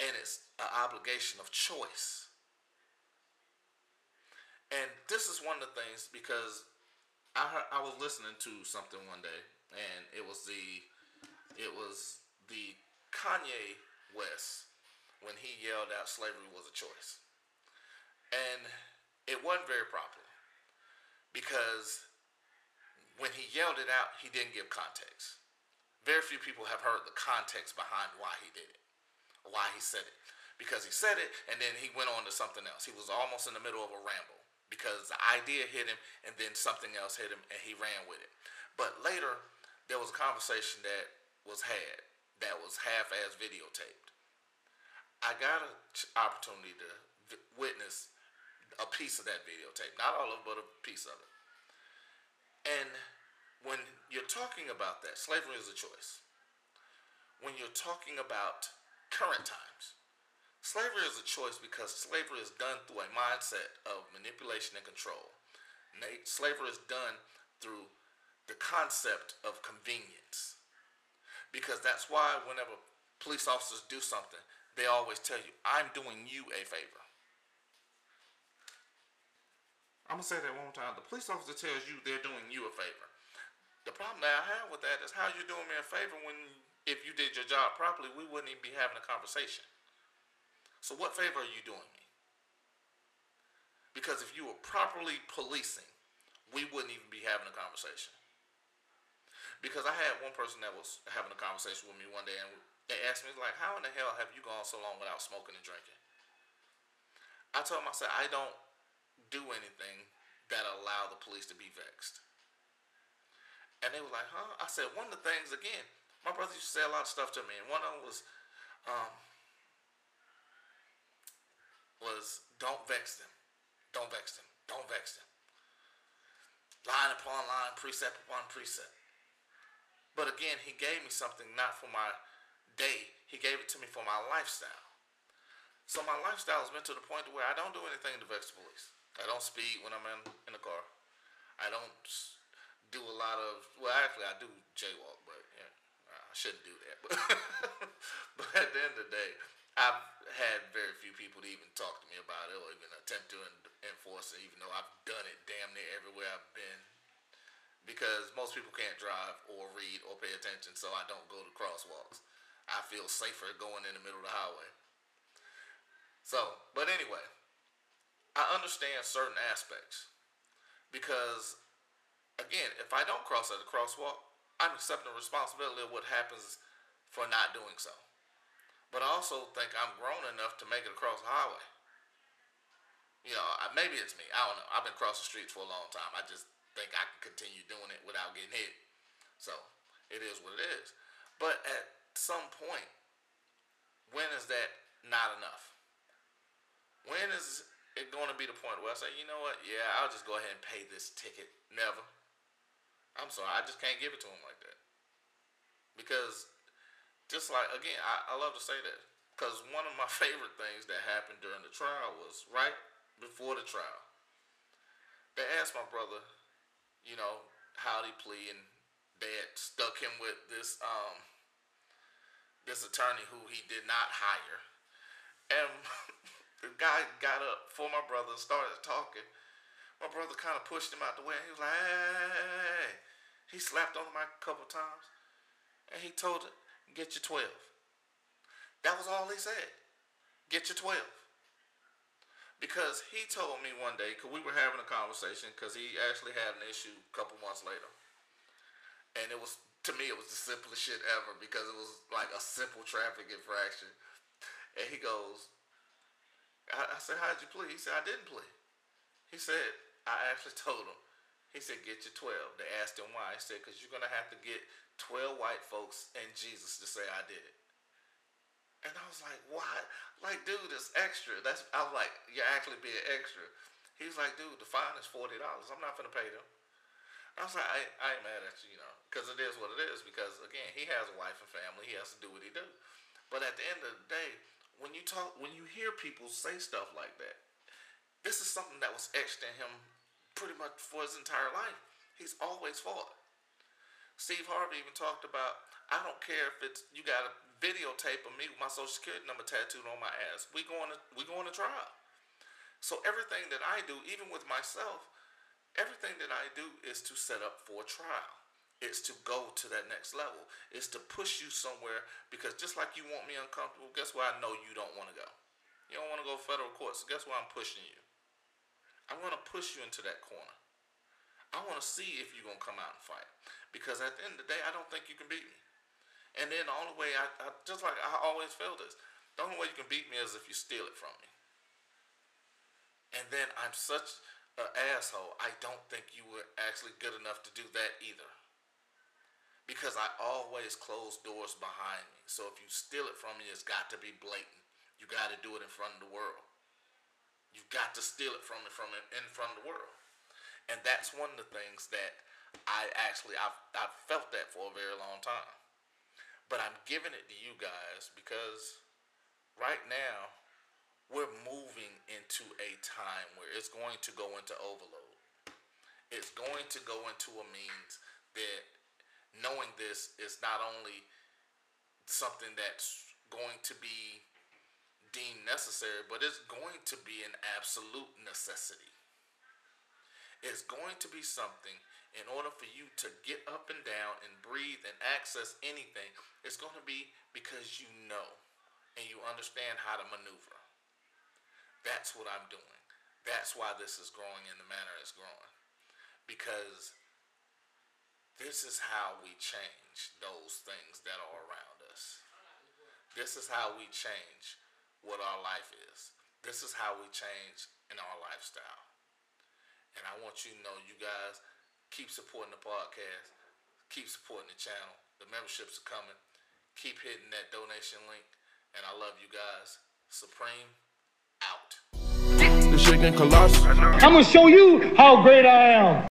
And it's an obligation of choice. And this is one of the things, because I was listening to something one day, and it was the Kanye West when he yelled out slavery was a choice. And it wasn't very popular because when he yelled it out, he didn't give context. Very few people have heard the context behind why he did it, why he said it. Because he said it and then he went on to something else. He was almost in the middle of a ramble because the idea hit him and then something else hit him and he ran with it. But later, there was a conversation that was had that was half-ass videotaped. I got an opportunity to witness a piece of that videotape. Not all of it, but a piece of it. And when you're talking about that, slavery is a choice. When you're talking about current times, slavery is a choice because slavery is done through a mindset of manipulation and control. Slavery is done through the concept of convenience. Because that's why whenever police officers do something, they always tell you, I'm doing you a favor. I'm going to say that one more time. The police officer tells you they're doing you a favor. The problem that I have with that is how you're doing me a favor when, if you did your job properly, we wouldn't even be having a conversation. So what favor are you doing me? Because if you were properly policing, we wouldn't even be having a conversation. Because I had one person that was having a conversation with me one day, and they asked me, like, how in the hell have you gone so long without smoking and drinking? I told them, I said, I don't do anything that allow the police to be vexed. And they were like, huh? I said, one of the things, again, my brother used to say a lot of stuff to me, and one of them was don't vex them. Don't vex them. Don't vex them. Line upon line, precept upon precept. But again, he gave me something not for my day. He gave it to me for my lifestyle. So my lifestyle has been to the point where I don't do anything to vex the police. I don't speed when I'm in the car. I don't do a lot of, well, actually I do jaywalk, but yeah, I shouldn't do that. But, but at the end of the day, I've had very few people to even talk to me about it or even attempt to enforce it, even though I've done it damn near everywhere I've been. Because most people can't drive or read or pay attention, so I don't go to crosswalks. I feel safer going in the middle of the highway. So, but anyway, I understand certain aspects because, again, if I don't cross at the crosswalk, I'm accepting the responsibility of what happens for not doing so. But I also think I'm grown enough to make it across the highway. You know, maybe it's me. I don't know. I've been crossing streets for a long time. I just think I can continue doing it without getting hit. So, it is what it is. But at some point, when is that not enough? When is it going to be the point where I say, you know what? Yeah, I'll just go ahead and pay this ticket. Never. I'm sorry. I just can't give it to him like that. Because, just like, again, I love to say that. Because one of my favorite things that happened during the trial was right before the trial. They asked my brother, you know, how'd he plea, and they had stuck him with this this attorney who he did not hire. And the guy got up for my brother and started talking. My brother kind of pushed him out the way. He was like, hey. He slapped on him a couple times. And he told him, get your 12. That was all he said. Get your 12. Because he told me one day, because we were having a conversation, because he actually had an issue a couple months later. And it was, to me, it was the simplest shit ever, because it was like a simple traffic infraction. And he goes, I said, how'd you plead? He said, I didn't plead. He said, I actually told him. He said, get your 12. They asked him why. He said, because you're going to have to get 12 white folks and Jesus to say I did it. And I was like, why? Like, dude, it's extra. I was like, you're actually being extra. He was like, dude, the fine is $40. I'm not going to pay them. I was like, I ain't mad at you, you know, because it is what it is. Because, again, he has a wife and family. He has to do what he do. But at the end of the day, when you hear people say stuff like that, this is something that was etched in him pretty much for his entire life. He's always fought. Steve Harvey even talked about, I don't care if it's, you got a videotape of me with my social security number tattooed on my ass. We going to trial. So everything that I do, even with myself, everything that I do is to set up for a trial. It's to go to that next level. It's to push you somewhere, because just like you want me uncomfortable, guess where I know you don't want to go. You don't want to go to federal court, so guess where I'm pushing you. I want to push you into that corner. I want to see if you're going to come out and fight. Because at the end of the day, I don't think you can beat me. And then the only way, just like I always feel this, the only way you can beat me is if you steal it from me. And then I'm such an asshole, I don't think you were actually good enough to do that either. Because I always close doors behind me. So if you steal it from me, it's got to be blatant. You got to do it in front of the world. You got to steal it from in front of the world. And that's one of the things that I've felt that for a very long time. But I'm giving it to you guys because right now we're moving into a time where it's going to go into overload. It's going to go into a means that knowing this is not only something that's going to be deemed necessary, but it's going to be an absolute necessity. It's going to be something, in order for you to get up and down and breathe and access anything, it's going to be because you know and you understand how to maneuver. That's what I'm doing. That's why this is growing in the manner it's growing. Because this is how we change those things that are around us. This is how we change what our life is. This is how we change in our lifestyle. And I want you to know, you guys, keep supporting the podcast. Keep supporting the channel. The memberships are coming. Keep hitting that donation link. And I love you guys. Supreme, out. I'm going to show you how great I am.